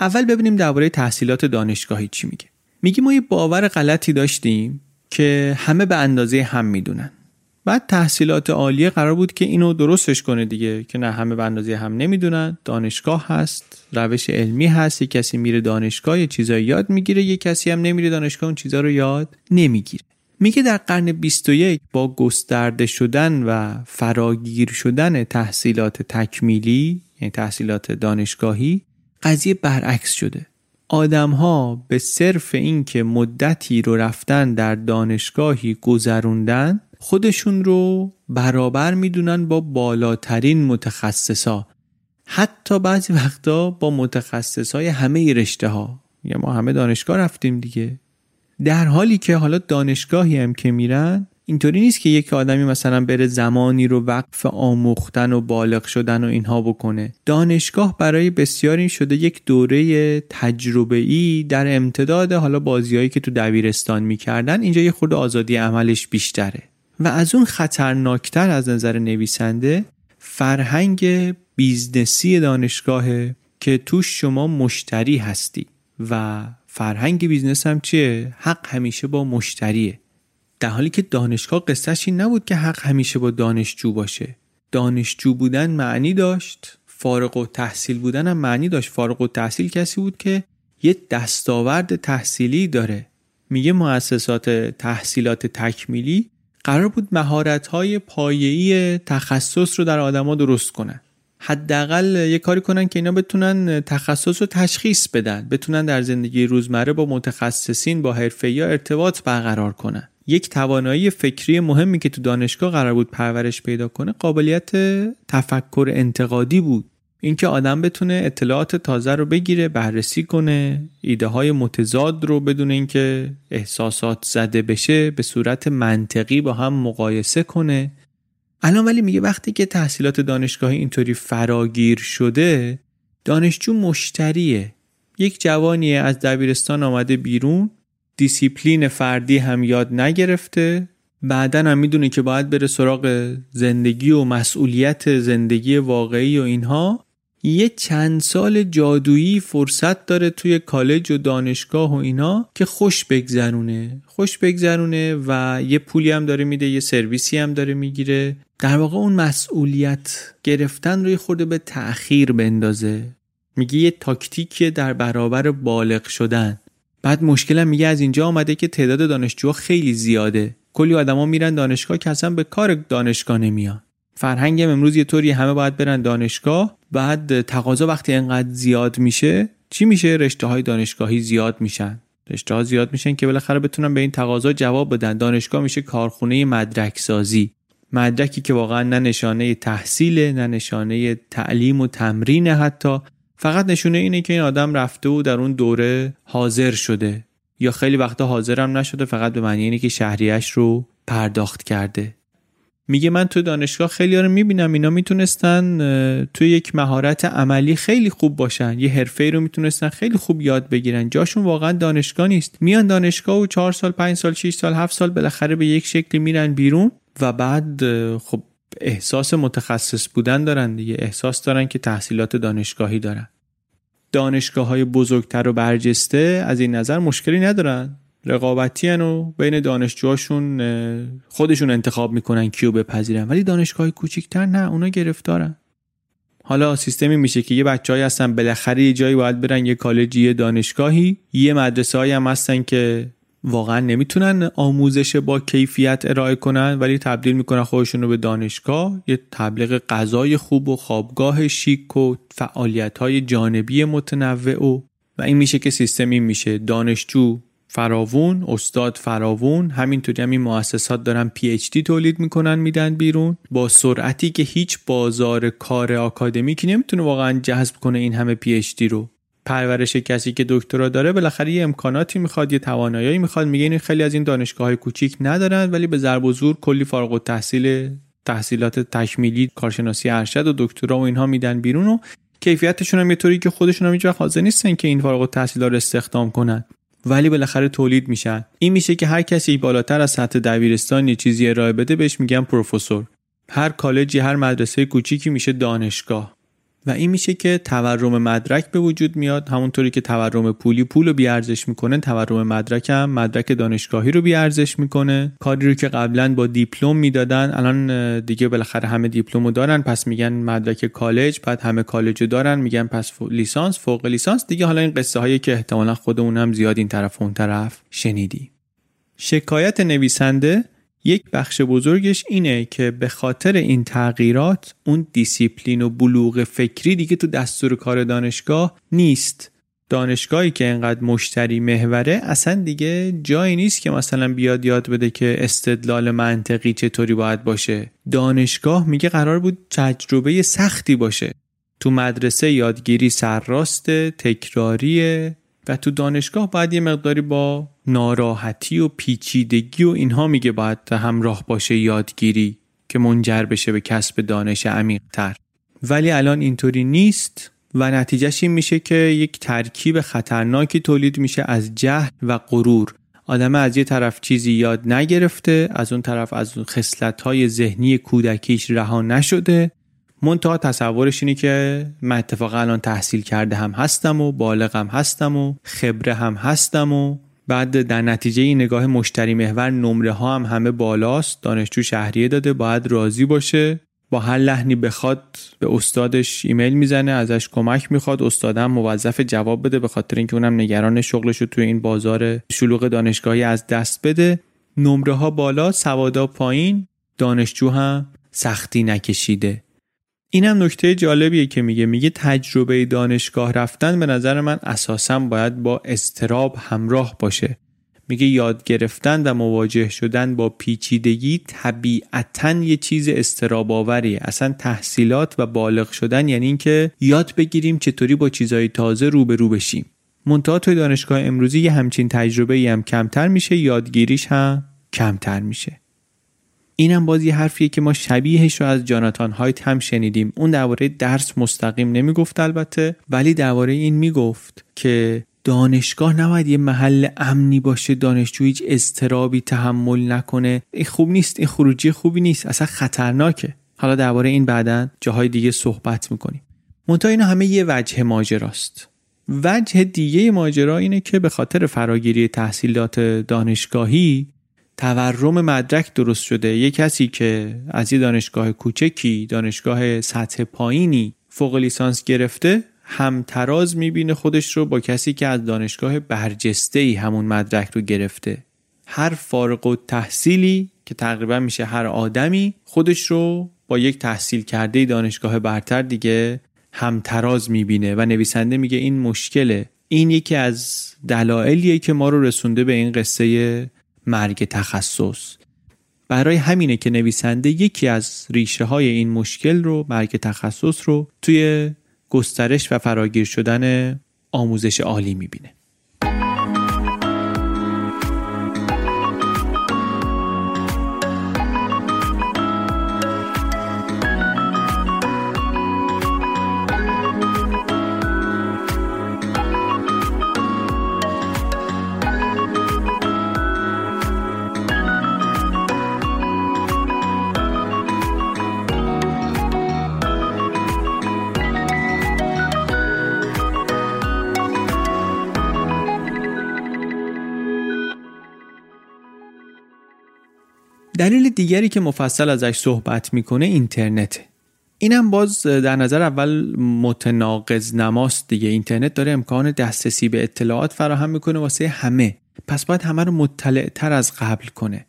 اول ببینیم درباره تحصیلات دانشگاهی چی میگه. میگه ما یه باور غلطی داشتیم که همه به اندازه هم میدونن. بعد تحصیلات عالیه قرار بود که اینو درستش کنه دیگه، که نه همه به اندازه هم نمیدونن. دانشگاه هست، روش علمی هست، یه کسی میره دانشگاه یه چیزایی یاد میگیره، یه کسی هم نمیره دانشگاه اون چیزا رو یاد نمیگیره. میگه در قرن بیست و یک با گسترده شدن و فراگیر شدن تحصیلات تکمیلی، یعنی تحصیلات دانشگاهی، قضیه برعکس شده. آدم ها به صرف این که مدتی رو رفتن در دانشگاهی گذروندن، خودشون رو برابر میدونن با بالاترین متخصصا، حتی بعضی وقتا با متخصصای همه رشته ها. یعنی ما همه دانشگاه رفتیم دیگه. در حالی که حالا دانشگاهی هم که میرن اینطوری نیست که یک آدمی مثلا بره زمانی رو وقف آموختن و بالغ شدن و اینها بکنه. دانشگاه برای بسیاری شده یک دوره تجربه‌ای در امتداد حالا بازیایی که تو دبیرستان می‌کردن. اینجا یه خورده آزادی عملش بیشتره و از اون خطرناکتر از نظر نویسنده فرهنگ بیزنسی دانشگاهه که توش شما مشتری هستی و فرهنگ بیزنس هم چیه؟ حق همیشه با مشتریه. در حالی که دانشگاه قصه‌ش این نبود که حق همیشه با دانشجو باشه. دانشجو بودن معنی داشت، فارغ التحصیل بودن هم معنی داشت. فارغ التحصیل کسی بود که یه دستاورد تحصیلی داره. میگه مؤسسات تحصیلات تکمیلی قرار بود مهارت‌های پایه‌ای تخصص رو در آدم‌ها درست کنن. حداقل یه کاری کنن که اینا بتونن تخصص رو تشخیص بدن، بتونن در زندگی روزمره با متخصصین، با حرفه‌ای‌ها ارتباط برقرار کنن. یک توانایی فکری مهمی که تو دانشگاه قرار بود پرورش پیدا کنه، قابلیت تفکر انتقادی بود. اینکه آدم بتونه اطلاعات تازه رو بگیره، بررسی کنه، ایده‌های متضاد رو بدون اینکه احساسات زده بشه به صورت منطقی با هم مقایسه کنه. الان ولی میگه وقتی که تحصیلات دانشگاهی اینطوری فراگیر شده، دانشجو مشتریه. یک جوانی از دبیرستان آمده بیرون، دیسیپلین فردی هم یاد نگرفته، بعدن هم میدونه که باید بره سراغ زندگی و مسئولیت زندگی واقعی و اینها. یه چند سال جادویی فرصت داره توی کالج و دانشگاه و اینا که خوش بگذرونه خوش بگذرونه و یه پولی هم داره میده، یه سرویسی هم داره میگیره. در واقع اون مسئولیت گرفتن روی خورده به تأخیر بندازه. میگه یه تاکتیکیه در برابر بالغ شدن. بعد مشکلم میگه از اینجا آمده که تعداد دانشجوها خیلی زیاده. کلی آدما میرن دانشگاه که اصلا به کار دانشگاه نمیان. فرهنگم امروز یه طوری همه باید برن دانشگاه. بعد تقاضا وقتی انقدر زیاد میشه چی میشه؟ رشته های دانشگاهی زیاد میشن، رشته ها زیاد میشن که بالاخره بتونن به این تقاضا جواب بدن. دانشگاه میشه کارخونه مدرک سازی، مدرکی که واقعا نه نشانه تحصیل، نه نشانه تعلیم و تمرین، حتی فقط نشونه اینه که این آدم رفته و در اون دوره حاضر شده، یا خیلی وقتا حاضرم نشده، فقط به معنی اینه که شهریه‌اش رو پرداخت کرده. میگه من تو دانشگاه خیلی‌ها رو میبینم اینا میتونستن تو یک مهارت عملی خیلی خوب باشن، یه حرفه‌ای رو میتونستن خیلی خوب یاد بگیرن، جاشون واقعا دانشگاه نیست. میان دانشگاه و چهار سال، پنج سال، شش سال، هفت سال بالاخره به یک شکلی میرن بیرون و بعد خب احساس متخصص بودن دارن دیگه، احساس دارن که تحصیلات دانشگاهی دارن. دانشگاه‌های بزرگتر و برجسته از این نظر مشکلی ندارن، رقابتیان و بین دانشجوهاشون خودشون انتخاب میکنن کیو بپذیرن. ولی دانشگاه کوچیکتر نه، اونا گرفتارن. حالا سیستمی میشه که یه بچه‌ای هستن بالاخره یه جایی باید برن، یه کالجی، یه دانشگاهی، یه مدرسه‌ای هم هستن که واقعا نمیتونن آموزش با کیفیت ارائه کنن ولی تبدیل میکنن خودشون رو به دانشگاه. یه تبلیغ غذای خوب و خوابگاه شیک و فعالیت‌های جانبی متنوع و, و این میشه که سیستمی میشه. دانشجو فراوون، استاد فراوون، همینطوری هم این مؤسسات دارن پی اچ دی تولید میکنن میدن بیرون با سرعتی که هیچ بازار کار آکادمیکی نمیتونه واقعا جذب کنه این همه پی اچ دی رو. پرورش کسی که دکترا داره بالاخره یه امکاناتی میخواد، یه توانایی میخواد. میگه این خیلی از این دانشگاه‌های کوچیک ندارن ولی به ضرب و زور کلی فارغ التحصیل تحصیلات تکمیلی، کارشناسی ارشد و دکترا و اینها میدن بیرون و کیفیتشون هم یه طوری که خودشون هم هیچ وقت حاضر نیستن که این فارغ التحصیلا رو استخدام کنن ولی بالاخره تولید میشن. این میشه که هر کسی بالاتر از سطح دبیرستان یه چیزی ارائه بده بهش میگن پروفسور. هر کالجی، هر مدرسه کوچیکی میشه دانشگاه و این میشه که تورم مدرک به وجود میاد. همونطوری که تورم پولی پول رو بیارزش میکنه، تورم مدرک هم مدرک دانشگاهی رو بیارزش میکنه. کاری رو که قبلا با دیپلم میدادن الان دیگه بالاخره همه دیپلم رو دارن، پس میگن مدرک کالج، بعد همه کالج رو دارن میگن پس لیسانس، فوق لیسانس دیگه. حالا این قصه هایی که احتمالا خودمون هم زیاد این طرف اون طرف شنیدی. شکایت نویسنده یک بخش بزرگش اینه که به خاطر این تغییرات اون دیسیپلین و بلوغ فکری دیگه تو دستور کار دانشگاه نیست. دانشگاهی که اینقدر مشتری محوره اصلا دیگه جایی نیست که مثلا بیاد یاد بده که استدلال منطقی چطوری باید باشه. دانشگاه میگه قرار بود تجربه سختی باشه. تو مدرسه یادگیری سرراسته، تکراریه و تو دانشگاه باید یه مقداری با ناراحتی و پیچیدگی و اینها میگه باید همراه باشه یادگیری که منجر بشه به کسب دانش عمیق‌تر. ولی الان اینطوری نیست و نتیجهش این میشه که یک ترکیب خطرناکی تولید میشه از جهل و غرور. آدم از یه طرف چیزی یاد نگرفته، از اون طرف از اون خصلت‌های ذهنی کودکیش رها نشده، منتها تصورش اینه که من اتفاقا الان تحصیل کرده هم هستم و بالغم هستم و خبره هم هستم و بعد در نتیجه این نگاه مشتری محور نمره ها هم همه بالاست. دانشجو شهریه داده، باید راضی باشه، با هر لحنی بخواد به استادش ایمیل میزنه، ازش کمک میخواد، استادم موظف جواب بده به خاطر اینکه اونم نگران شغلش رو توی این بازار شلوغ دانشگاهی از دست بده. نمره ها بالا، سوادا پایین، دانشجو هم سختی نکشیده. این هم نکته جالبیه که میگه میگه تجربه دانشگاه رفتن به نظر من اساساً باید با اضطراب همراه باشه. میگه یاد گرفتن و مواجه شدن با پیچیدگی طبیعتاً یه چیز اضطراب‌آوریه. اصلا تحصیلات و بالغ شدن یعنی این که یاد بگیریم چطوری با چیزهای تازه روبرو بشیم. منتها توی دانشگاه امروزی یه همچین تجربه‌ای هم کمتر میشه، یادگیریش هم کمتر میشه. اینم باز یه حرفیه که ما شبیهش رو از جاناتان هایت هم شنیدیم. اون درباره درس مستقیم نمیگفت البته، ولی درباره این میگفت که دانشگاه نباید یه محل امنی باشه، دانشجو هیچ اضطرابی تحمل نکنه. این خوب نیست، این خروجی خوبی نیست، اصلا خطرناکه. حالا درباره این بعداً جاهای دیگه صحبت میکنیم. منتها اینا همه یه وجه ماجراست. وجه دیگه ماجرا اینه که به خاطر فراگیری تحصیلات دانشگاهی تورم مدرک درست شده. یه کسی که از یه دانشگاه کوچکی، دانشگاه سطح پایینی فوق لیسانس گرفته، همتراز میبینه خودش رو با کسی که از دانشگاه برجسته‌ای همون مدرک رو گرفته. هر فارغ التحصیلی که تقریبا میشه هر آدمی، خودش رو با یک تحصیل کرده دانشگاه برتر دیگه همتراز میبینه. و نویسنده میگه این مشکله. این یکی از دلایلیه که ما رو رسونده به این قصه مرگ تخصص. برای همینه که نویسنده یکی از ریشه های این مشکل رو، مرگ تخصص رو، توی گسترش و فراگیر شدن آموزش عالی میبینه. دلیل دیگری که مفصل ازش صحبت میکنه اینترنته. اینم باز در نظر اول متناقض نماست دیگه. اینترنت داره امکان دسترسی به اطلاعات فراهم میکنه واسه همه، پس باید همه رو مطلع تر از قبل کنه.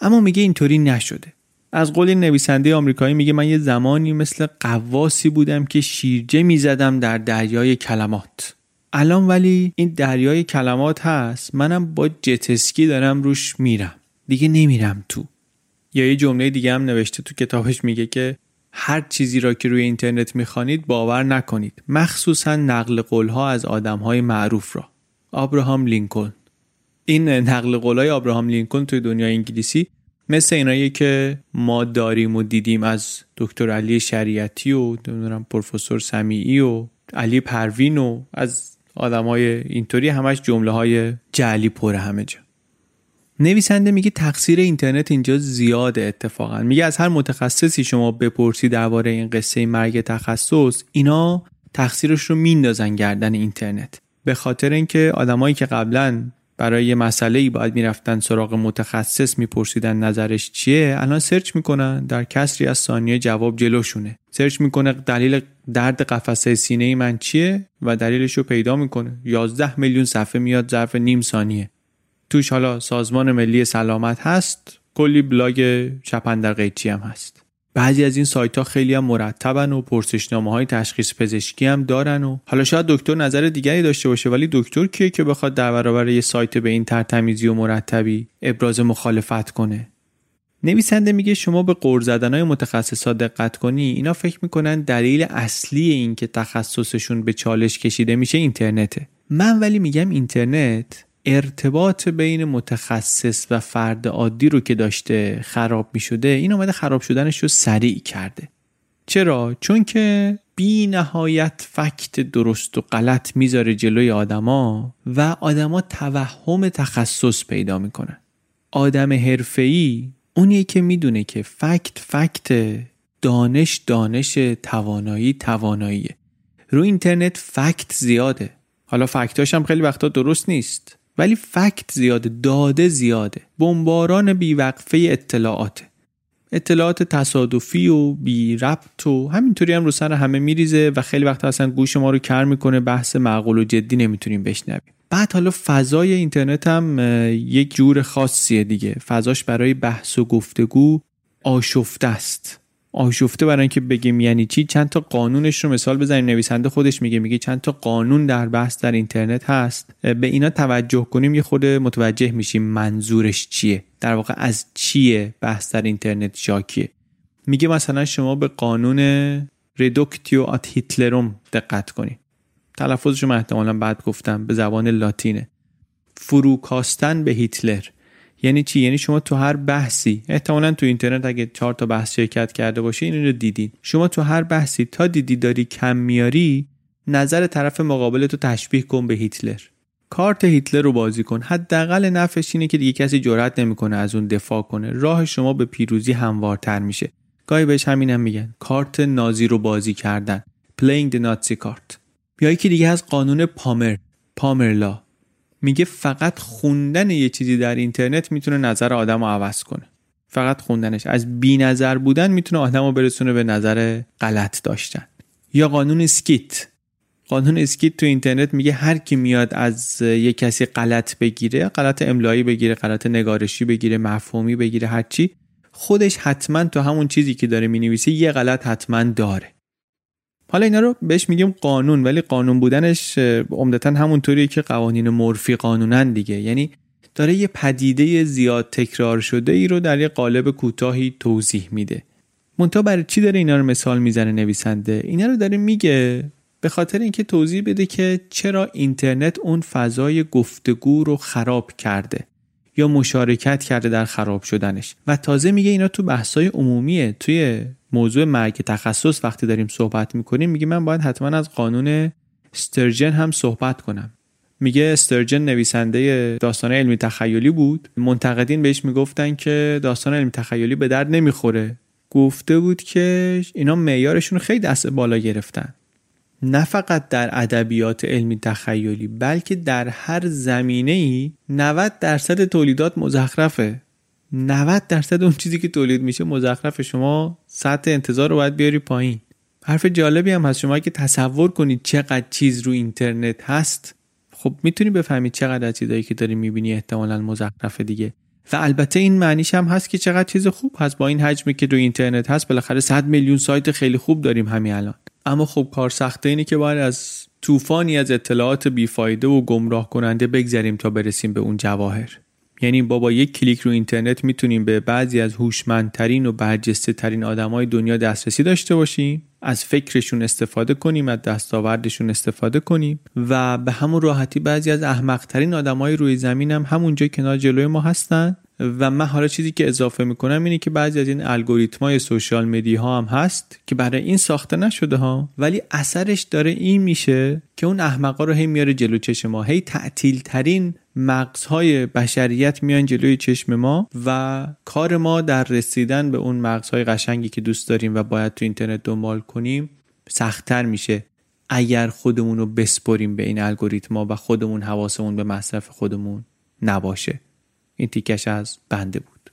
اما میگه اینطوری نشده. از قول نویسنده آمریکایی میگه من یه زمانی مثل قواسی بودم که شیرجه میزدم در دریای کلمات. الان ولی این دریای کلمات هست، منم با جت اسکی دارم روش میرم، دیگه نمیرم تو. یا یه جمله دیگه هم نوشته تو کتابش، میگه که هر چیزی را که روی اینترنت میخوانید باور نکنید، مخصوصا نقل قولها از آدمهای معروف را. آبراهام لینکلن. این نقل قولهای آبراهام لینکلن توی دنیای انگلیسی مثل اینایی که ما داریم و دیدیم از دکتر علی شریعتی و نمیدونم پروفسور سمیعی و علی پروین و از آدمهای اینطوری، همش جمله های جعلی پر همه جا. نویسنده میگه تقصیر اینترنت اینجا زیاده اتفاقا. میگه از هر متخصصی شما بپرسی درباره این قصه مرگ تخصص، اینا تقصیرش رو میندازن گردن اینترنت. به خاطر اینکه آدمایی که قبلا برای یه مسئله‌ای باید میرفتن سراغ متخصص میپرسیدن نظرش چیه، الان سرچ میکنن، در کسری از ثانیه جواب جلوشونه. سرچ میکنه دلیل درد قفسه سینه من چیه و دلیلش رو پیدا میکنه. یازده میلیون صفحه میاد ظرف نیم ثانیه. توش حالا سازمان ملی سلامت هست، کلی بلاگ چپندر قیچی هم هست. بعضی از این سایت ها خیلی هم مرتبن و پرسشنامه های تشخیص پزشکی هم دارن و حالا شاید دکتر نظر دیگری داشته باشه، ولی دکتر کیه که بخواد در برابر یه سایت به این ترتمیزی و مرتبی ابراز مخالفت کنه؟ نویسنده میگه شما به قور زدنای متخصصا دقت کنی، اینا فکر میکنن دلیل اصلی این که تخصصشون به چالش کشیده میشه اینترنته. من ولی میگم اینترنت ارتباط بین متخصص و فرد عادی رو که داشته خراب می شده، این اومده خراب شدنش رو سریع کرده. چرا؟ چون که بی نهایت فکت درست و غلط میذاره جلوی آدما و آدما توهم تخصص پیدا میکنن. آدم حرفه‌ای اونیه که میدونه که فکت فکت، دانش دانش، توانایی تواناییه. رو اینترنت فکت زیاده. حالا فکتاش هم خیلی وقتا درست نیست ولی فکت زیاده، داده زیاده، بمباران بیوقفه اطلاعاته، اطلاعات تصادفی و بی ربط و همینطوری هم رو سر همه میریزه و خیلی وقت اصلا گوش ما رو کر میکنه، بحث معقول و جدی نمیتونیم بشنویم. بعد حالا فضای اینترنت هم یک جور خاصیه دیگه، فضاش برای بحث و گفتگو آشفته است. آشفته برای اینکه بگیم یعنی چی، چند تا قانونش رو مثال بزنیم. نویسنده خودش میگه میگه چند تا قانون در بحث در اینترنت هست، به اینا توجه کنیم یه خود متوجه میشیم منظورش چیه، در واقع از چیه بحث در اینترنت شاکیه. میگه مثلا شما به قانون ردوکتیو اد هیتلروم دقت کنید، تلفظش رو احتمالاً بعد گفتم، به زبان لاتینه، فروکاستن به هیتلر. یعنی چی؟ یعنی شما تو هر بحثی، احتمالاً تو اینترنت اگه چهار تا بحث شرکت کرده باشی این رو دیدین، شما تو هر بحثی تا دیدی داری کم میاری، نظر طرف مقابل تو تشبیه کن به هیتلر، کارت هیتلر رو بازی کن. حداقل نفعش اینه که دیگه کسی جرئت نمیکنه از اون دفاع کنه، راه شما به پیروزی هموارتر میشه. گاهی بهش همین هم میگن، کارت نازی رو بازی کردن، playing the Nazi card. یا یکی دیگه از قانون پامر، پامرلا، میگه فقط خوندن یه چیزی در اینترنت میتونه نظر آدم رو عوض کنه. فقط خوندنش، از بی نظر بودن میتونه آدم رو برسونه به نظر غلط داشتن. یا قانون اسکیت، قانون اسکیت تو اینترنت میگه هر کی میاد از یه کسی غلط بگیره، غلط املایی بگیره، غلط نگارشی بگیره، مفهومی بگیره، هر چی، خودش حتما تو همون چیزی که داره مینویسه یه غلط حتما داره. حالا اینا رو بهش میگیم قانون، ولی قانون بودنش عمدتاً همونطوریه که قوانین مورفی قانونن دیگه، یعنی داره یه پدیده زیاد تکرار شده ای رو در یه قالب کوتاهی توضیح میده. منتها برای چی داره اینا رو مثال میزنه نویسنده؟ اینا رو داره میگه به خاطر اینکه توضیح بده که چرا اینترنت اون فضای گفتگو رو خراب کرده یا مشارکت کرده در خراب شدنش. و تازه میگه اینا تو بحث‌های عمومیه، توی موضوع مرگ تخصص وقتی داریم صحبت میکنیم میگه من باید حتما از قانون استرجن هم صحبت کنم. میگه استرجن نویسنده داستان علمی تخیلی بود، منتقدین بهش میگفتن که داستان علمی تخیلی به درد نمیخوره، گفته بود که اینا معیارشون خیلی دست بالا گرفتن، نه فقط در ادبیات علمی تخیلی بلکه در هر زمینه‌ای نود درصد تولیدات مزخرفه، نود درصد اون چیزی که تولید میشه مزخرف، شما سطح انتظار رو باید بیاری پایین. حرف جالبی هم هست، شما اگه تصور کنید چقدر چیز رو اینترنت هست، خب میتونی بفهمید چقدر از چیزایی که داری میبینی احتمالاً مزخرفه دیگه. و البته این معنیش هم هست که چقدر چیز خوب هست، با این حجمی که رو اینترنت هست بالاخره صد میلیون سایت خیلی خوب داریم همین الان. اما خب کار سخته اینه که باید از طوفانی از اطلاعات بیفایده و گمراه کننده بگذریم تا برسیم به اون جواهر. یعنی بابا یک کلیک رو اینترنت میتونیم به بعضی از هوشمندترین و برجسته ترین آدمای دنیا دسترسی داشته باشیم، از فکرشون استفاده کنیم، از دستاوردشون استفاده کنیم و به همون راحتی بعضی از احمق ترین آدمای روی زمین هم همونجا کنار جلوی ما هستن. و من حالا چیزی که اضافه میکنم اینه که بعضی از این الگوریتمای سوشال مدیاها هم هست که برای این ساخته نشده ها، ولی اثرش داره این میشه که اون احمقا رو هی میاره جلو چشم ما، هی تعطیل ترین مغزهای بشریت میان جلوی چشم ما و کار ما در رسیدن به اون مغزهای قشنگی که دوست داریم و باید تو اینترنت دنبال کنیم سخت‌تر میشه اگر خودمون رو بسپریم به این الگوریتما و خودمون حواسمون به مصرف خودمون نباشه. این تیکش از بنده بود.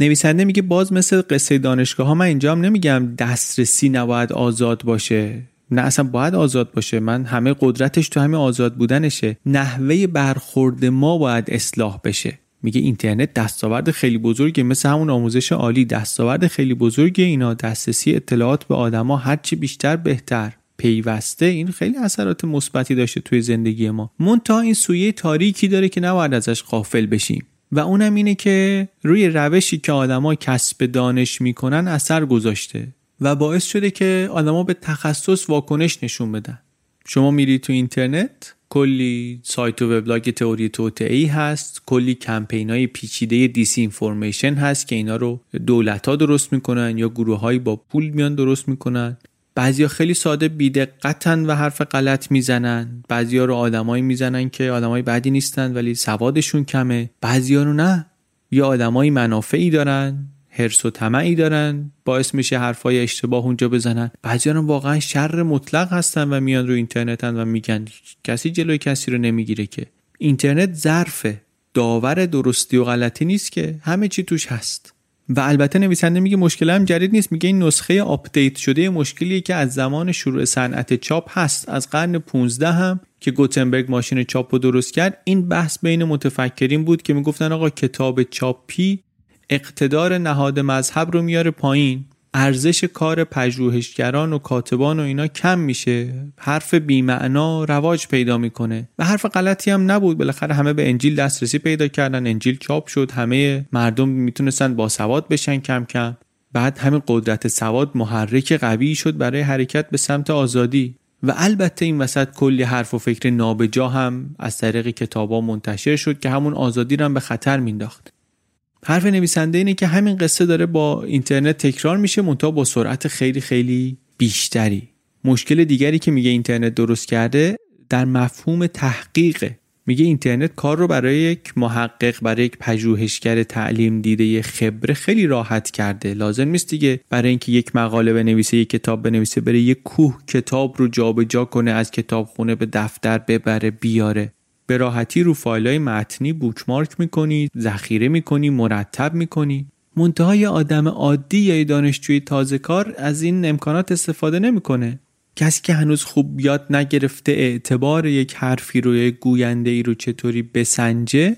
نویسنده میگه باز مثل قصه دانشگاه ها من اینجا هم نمیگم دسترسی نباید آزاد باشه، نه اصلا باید آزاد باشه، من همه قدرتش تو همه آزاد بودنشه، نحوه برخورد ما باید اصلاح بشه. میگه اینترنت دستاورد خیلی بزرگه، مثل همون آموزش عالی دستاورد خیلی بزرگه، اینا دسترسی اطلاعات به آدما هر چی بیشتر بهتر، پیوسته، این خیلی اثرات مثبتی داشته توی زندگی ما. منتها این سویه تاریکی داره که نباید ازش غافل بشیم و اونم اینه که روی روشی که آدما کسب دانش میکنن اثر گذاشته و باعث شده که آدما به تخصص واکنش نشون بدن. شما میری تو اینترنت، کلی سایت و وبلاگ تئوری توطئه‌ای هست، کلی کمپینای پیچیده دیس اینفورمیشن هست که اینا رو دولت‌ها درست میکنن یا گروه‌هایی با پول میان درست میکنن. بعضیا خیلی ساده بی‌دقتن و حرف غلط میزنن، بعضیا رو آدمایی میزنن که آدمای بدی نیستن ولی سوادشون کمه، بعضیا رو نه، یا آدمای منافعی دارن، حرص و طمعی دارن، باعث میشه حرفای اشتباه اونجا بزنن، بعضیا رو واقعا شر مطلق هستن و میان رو اینترنتن و میگن کسی جلوی کسی رو نمیگیره که. اینترنت ظرف داور درستی و غلطی نیست که، همه چی توش هست. و البته نویسنده میگه مشکل هم جدید نیست، میگه این نسخه آپدیت شده مشکلیه که از زمان شروع صنعت چاپ هست، از قرن پانزده هم که گوتنبرگ ماشین چاپ رو درست کرد. این بحث بین متفکرین بود که میگفتن آقا کتاب چاپی اقتدار نهاد مذهب رو میاره پایین، ارزش کار پژوهشگران و کاتبان و اینا کم میشه، حرف بی‌معنا رواج پیدا میکنه. و حرف غلطی هم نبود، بالاخره همه به انجیل دسترسی پیدا کردن، انجیل چاپ شد، همه مردم میتونستن باسواد بشن کم کم. بعد همین قدرت سواد محرک قوی شد برای حرکت به سمت آزادی. و البته این وسط کلی حرف و فکر نابجا هم از طریق کتابا منتشر شد که همون آزادی رو هم به خطر مینداخت. حرف نویسنده اینه که همین قصه داره با اینترنت تکرار میشه، منتها با سرعت خیلی خیلی بیشتری. مشکل دیگری که میگه اینترنت درست کرده در مفهوم تحقیقه. میگه اینترنت کار رو برای یک محقق، برای یک پژوهشگر تعلیم دیده، یه خبره خیلی راحت کرده. لازم نیست دیگه برای اینکه یک مقاله بنویسه، یک کتاب بنویسه، بره یک کوه کتاب رو جابجا کنه، از کتابخونه به دفتر ببره بیاره. به راحتی رو فایل‌های متنی بوکمارک می‌کنی، ذخیره می‌کنی، مرتب می‌کنی. منتهای آدم عادی یا دانشجوی تازه کار از این امکانات استفاده نمی‌کنه. کسی که هنوز خوب یاد نگرفته اعتبار یک حرفی رو، یک گوینده‌ای رو چطوری بسنجه،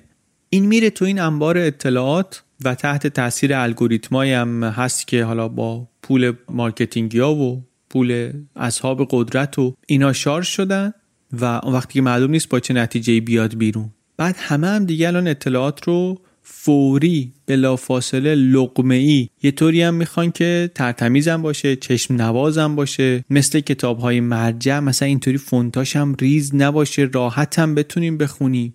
این میره تو این انبار اطلاعات و تحت تأثیر الگوریتمایی هم هست که حالا با پول مارکتینگیا و پول اصحاب قدرت و اینا شارژ شدن. و اون وقتی که معلوم نیست با چه نتیجه‌ای بیاد بیرون. بعد همه هم دیگه الان اطلاعات رو فوری، بلافاصله، لقمه‌ای یه طوری هم میخوان که ترتمیزم باشه، چشم نوازم باشه، مثل کتاب‌های مرجع مثلا اینطوری فونتاش هم ریز نباشه، راحت هم بتونیم بخونیم.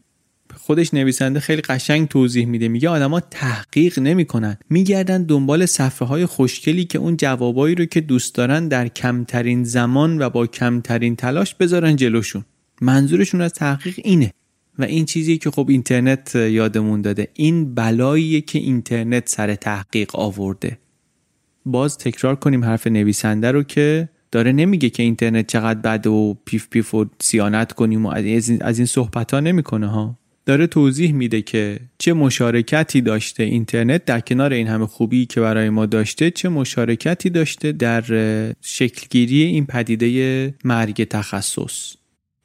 خودش نویسنده خیلی قشنگ توضیح میده، میگه آدما تحقیق نمیکنن، میگردن دنبال صفحه های خوشگلی که اون جوابایی رو که دوست دارن در کمترین زمان و با کمترین تلاش بذارن جلوشون. منظورشون از تحقیق اینه. و این چیزیه که خب اینترنت یادمون داده، این بلاییه که اینترنت سر تحقیق آورده. باز تکرار کنیم حرف نویسنده رو که داره نمیگه که اینترنت چقدر بده و پیف پیف و سیانت کنیم و از این صحبتا نمیکنه ها. داره توضیح میده که چه مشارکتی داشته اینترنت در کنار این همه خوبی که برای ما داشته، چه مشارکتی داشته در شکلگیری این پدیده مرگ تخصص.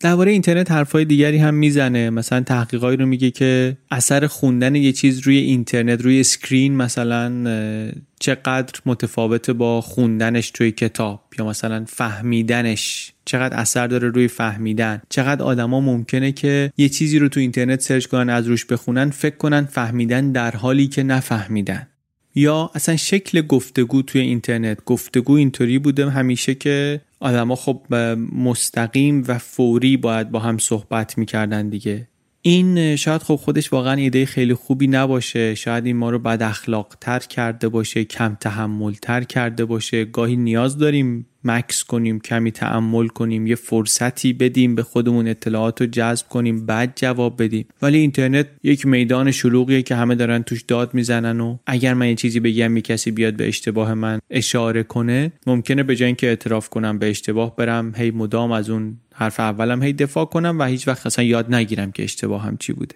درباره اینترنت حرفای دیگری هم میزنه، مثلا تحقیقایی رو میگه که اثر خوندن یه چیز روی اینترنت، روی اسکرین مثلا، چقدر متفاوت با خوندنش توی کتاب، یا مثلا فهمیدنش چقدر اثر داره روی فهمیدن. چقدر آدما ممکنه که یه چیزی رو تو اینترنت سرچ کنن، از روش بخونن، فکر کنن فهمیدن در حالی که نفهمیدن. یا اصلا شکل گفتگو توی اینترنت، گفتگو اینطوری بوده همیشه که آدما خب مستقیم و فوری باید با هم صحبت میکردن دیگه. این شاید خب خودش واقعا ایده خیلی خوبی نباشه، شاید این ما رو بد اخلاق تر کرده باشه، کم تحمل تر کرده باشه. گاهی نیاز داریم مکس کنیم، کمی تأمل کنیم، یه فرصتی بدیم به خودمون، اطلاعات رو جذب کنیم، بعد جواب بدیم. ولی اینترنت یک میدان شلوغیه که همه دارن توش داد میزنن و اگر من یه چیزی بگم یک کسی بیاد به اشتباه من اشاره کنه، ممکنه به جای اینکه اعتراف کنم به اشتباه، برم هی مدام از اون حرف اولم هی دفاع کنم و هیچ وقت اصلا یاد نگیرم که اشتباهم چی بوده.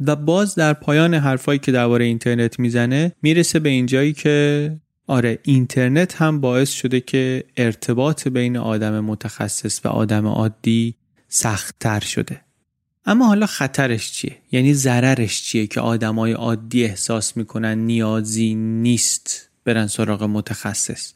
و باز در پایان حرفایی که درباره اینترنت میزنه میرسه به اینجایی که آره، اینترنت هم باعث شده که ارتباط بین آدم متخصص و آدم عادی سخت‌تر شده. اما حالا خطرش چیه؟ یعنی ضررش چیه که آدمای عادی احساس میکنن نیازی نیست برن سراغ متخصص؟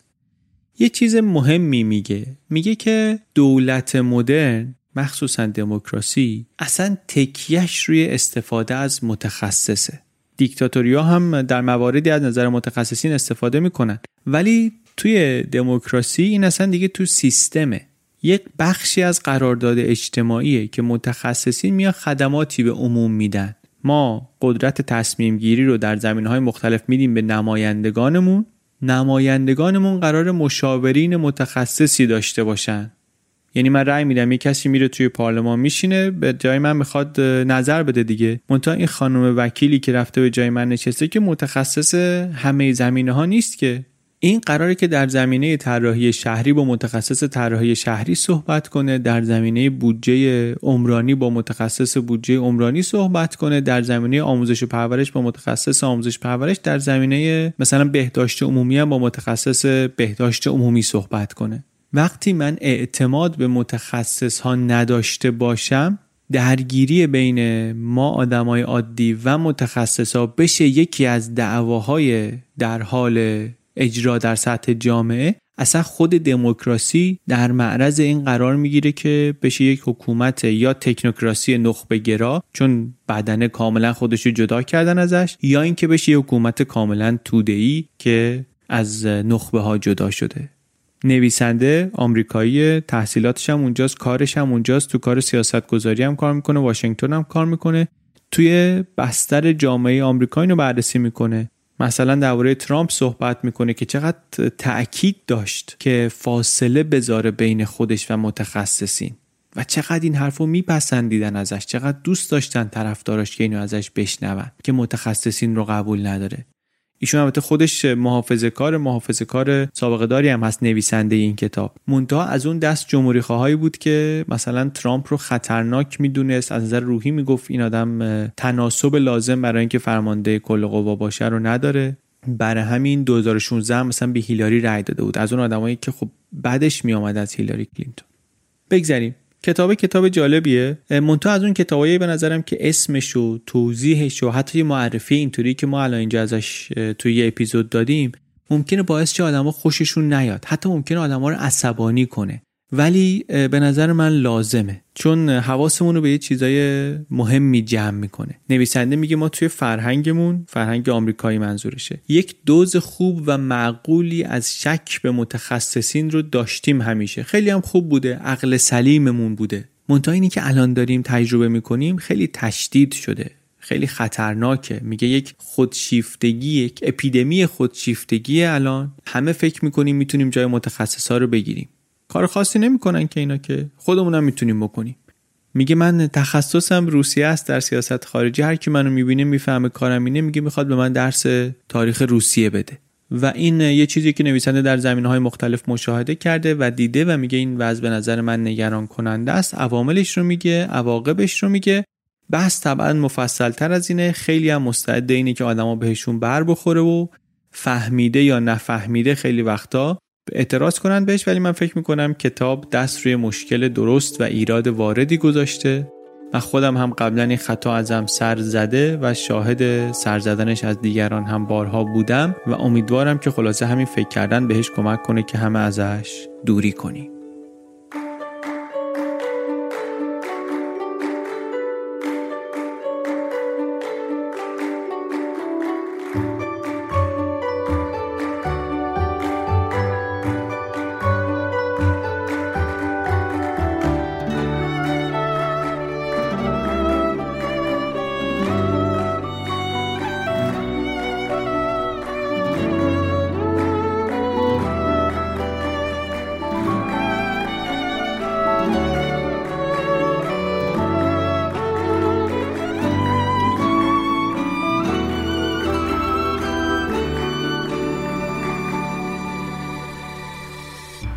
یه چیز مهمی میگه. میگه که دولت مدرن، مخصوصا دموکراسی، اصلا تکیهش روی استفاده از متخصصه. دیکتاتوری‌ها هم در مواردی از نظر متخصصین استفاده میکنن، ولی توی دموکراسی این اصلا دیگه تو سیستمه. یک بخشی از قرارداد اجتماعیه که متخصصین میان خدماتی به عموم میدن. ما قدرت تصمیم گیری رو در زمینه‌های مختلف میدیم به نمایندگانمون، نمایندگانمون قرار مشاورین متخصصی داشته باشن. یعنی من رأی میدم، یه کسی میره توی پارلمان میشینه، به جای من میخواد نظر بده دیگه. منتها این خانم وکیلی که رفته به جای من نشسته که متخصص همه زمینه ها نیست که، این قراره که در زمینه طراحی شهری با متخصص طراحی شهری صحبت کنه، در زمینه بودجه عمرانی با متخصص بودجه عمرانی صحبت کنه، در زمینه آموزش و پرورش با متخصص آموزش پرورش، در زمینه مثلا بهداشت عمومی هم با متخصص بهداشت عمومی صحبت کنه. وقتی من اعتماد به متخصص ها نداشته باشم، درگیری بین ما آدمای عادی و متخصصا بشه یکی از دعواهای در حال اجرا در سطح جامعه، اصلا خود دموکراسی در معرض این قرار میگیره که بشه یک حکومت یا تکنوکراسی نخبه گرا، چون بدنه کاملا خودشو جدا کردن ازش، یا اینکه بشه یک حکومت کاملا توده‌ای که از نخبه ها جدا شده. نویسنده آمریکایی، تحصیلاتش هم اونجاست، کارش هم اونجاست، تو کار سیاست گذاری هم کار میکنه، واشنگتن هم کار میکنه، توی بستر جامعه آمریکا اینو بررسی میکنه. مثلا درباره ترامپ صحبت میکنه که چقدر تأکید داشت که فاصله بذاره بین خودش و متخصصین و چقدر این حرفو میپسندیدن ازش، چقدر دوست داشتن طرفداراش که اینو ازش بشنون که متخصصین رو قبول نداره. ایشون البته خودش محافظه کار محافظه کار سابقه داری هم هست، نویسنده این کتاب، منتها از اون دست جمهوری خواهایی بود که مثلا ترامپ رو خطرناک میدونست، از نظر روحی میگفت این آدم تناسب لازم برای اینکه فرمانده کل قوا باشه رو نداره. برای همین دو هزار و شانزده هم مثلا به هیلاری رای داده بود، از اون آدمایی که خب بعدش میامد از هیلاری کلینتون. بگذریم، کتاب کتاب جالبیه، منتها از اون کتابایی به نظرم که اسمش و توضیحش و حتی معرفی اینطوری که ما الان اینجا ازش توی یه اپیزود دادیم ممکنه باعث چه آدما خوششون نیاد، حتی ممکنه آدما رو عصبانی کنه، ولی به نظر من لازمه، چون حواسمون رو به یه چیزای مهمی جمع میکنه. نویسنده میگه ما توی فرهنگمون، فرهنگ آمریکایی منظورشه، یک دوز خوب و معقولی از شک به متخصصین رو داشتیم همیشه، خیلی هم خوب بوده، عقل سلیممون بوده، منتها اینی که الان داریم تجربه میکنیم خیلی تشدید شده، خیلی خطرناکه. میگه یک خودشیفتگی، یک اپیدمی خودشیفتگی، الان همه فکر میکنیم میتونیم جای متخصصا رو بگیریم، کار خاصی نمی‌کنن که اینا، که خودمونم میتونیم بکنیم. میگه من تخصصم روسیه است در سیاست خارجی، هر کی منو میبینه میفهمه کارم اینه، میگه میخواد به من درس تاریخ روسیه بده. و این یه چیزی که نویسنده در زمینه‌های مختلف مشاهده کرده و دیده و میگه این وضع به نظر من نگران کننده است، عواملش رو میگه، عواقبش رو میگه. بحث طبعا مفصل‌تر از اینه، خیلی هم مستعد اینه که آدما بهشون بر بخوره و فهمیده یا نفهمیده خیلی وقتا اعتراض کنن بهش، ولی من فکر میکنم کتاب دست روی مشکل درست و ایراد واردی گذاشته. من خودم هم قبلا این خطا ازم سر زده و شاهد سر زدنش از دیگران هم بارها بودم و امیدوارم که خلاصه همین فکر کردن بهش کمک کنه که همه ازش دوری کنیم.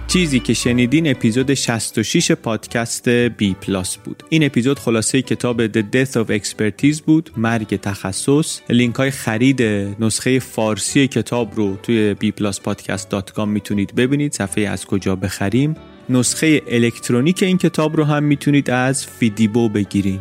چیزی که شنیدین اپیزود شصت و شش پادکست بی پلاس بود. این اپیزود خلاصه کتاب The Death of Expertise بود، مرگ تخصص. لینک های خرید نسخه فارسی کتاب رو توی بی پلاس پادکست دات کام میتونید ببینید، صفحه از کجا بخریم. نسخه الکترونیک این کتاب رو هم میتونید از فیدیبو بگیرین.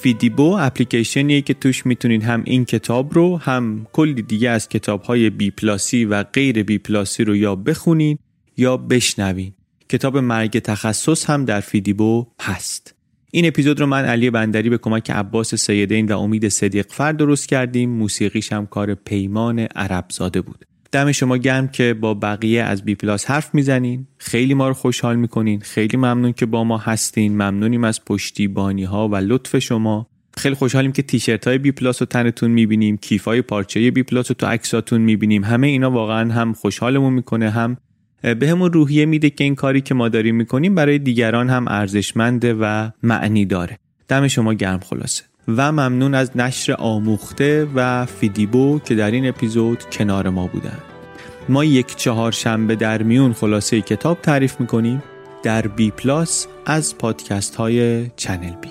فیدیبو اپلیکیشنیه که توش میتونید هم این کتاب رو هم کلی دیگه از کتاب‌های بی پلاسی و غیر بی پلاسی رو یا بخونید یا بشنوین. کتاب مرگ تخصص هم در فیدیبو هست. این اپیزود رو من علی بندری به کمک عباس سیدین و امید صدیقفر درست کردیم، موسیقیش هم کار پیمان عربزاده بود. دم شما گرم که با بقیه از بی پلاس حرف میزنین، خیلی ما رو خوشحال میکنین، خیلی ممنون که با ما هستین، ممنونیم از پشتیبانی ها و لطف شما. خیلی خوشحالیم که تیشرت های بی پلاس رو تنتون میبینیم، کیف های پارچه بی پلاس رو تو عکساتون میبینیم، همه اینا واقعا هم خوشحالمون میکنه، هم به همون روحیه میده که این کاری که ما داریم میکنیم برای دیگران هم ارزشمنده و معنی داره. دم شما گرم خلاصه و ممنون از نشر آموخته و فیدیبو که در این اپیزود کنار ما بودن. ما یک چهارشنبه در میون خلاصه کتاب تعریف میکنیم در بی پلاس از پادکست های چنل بی.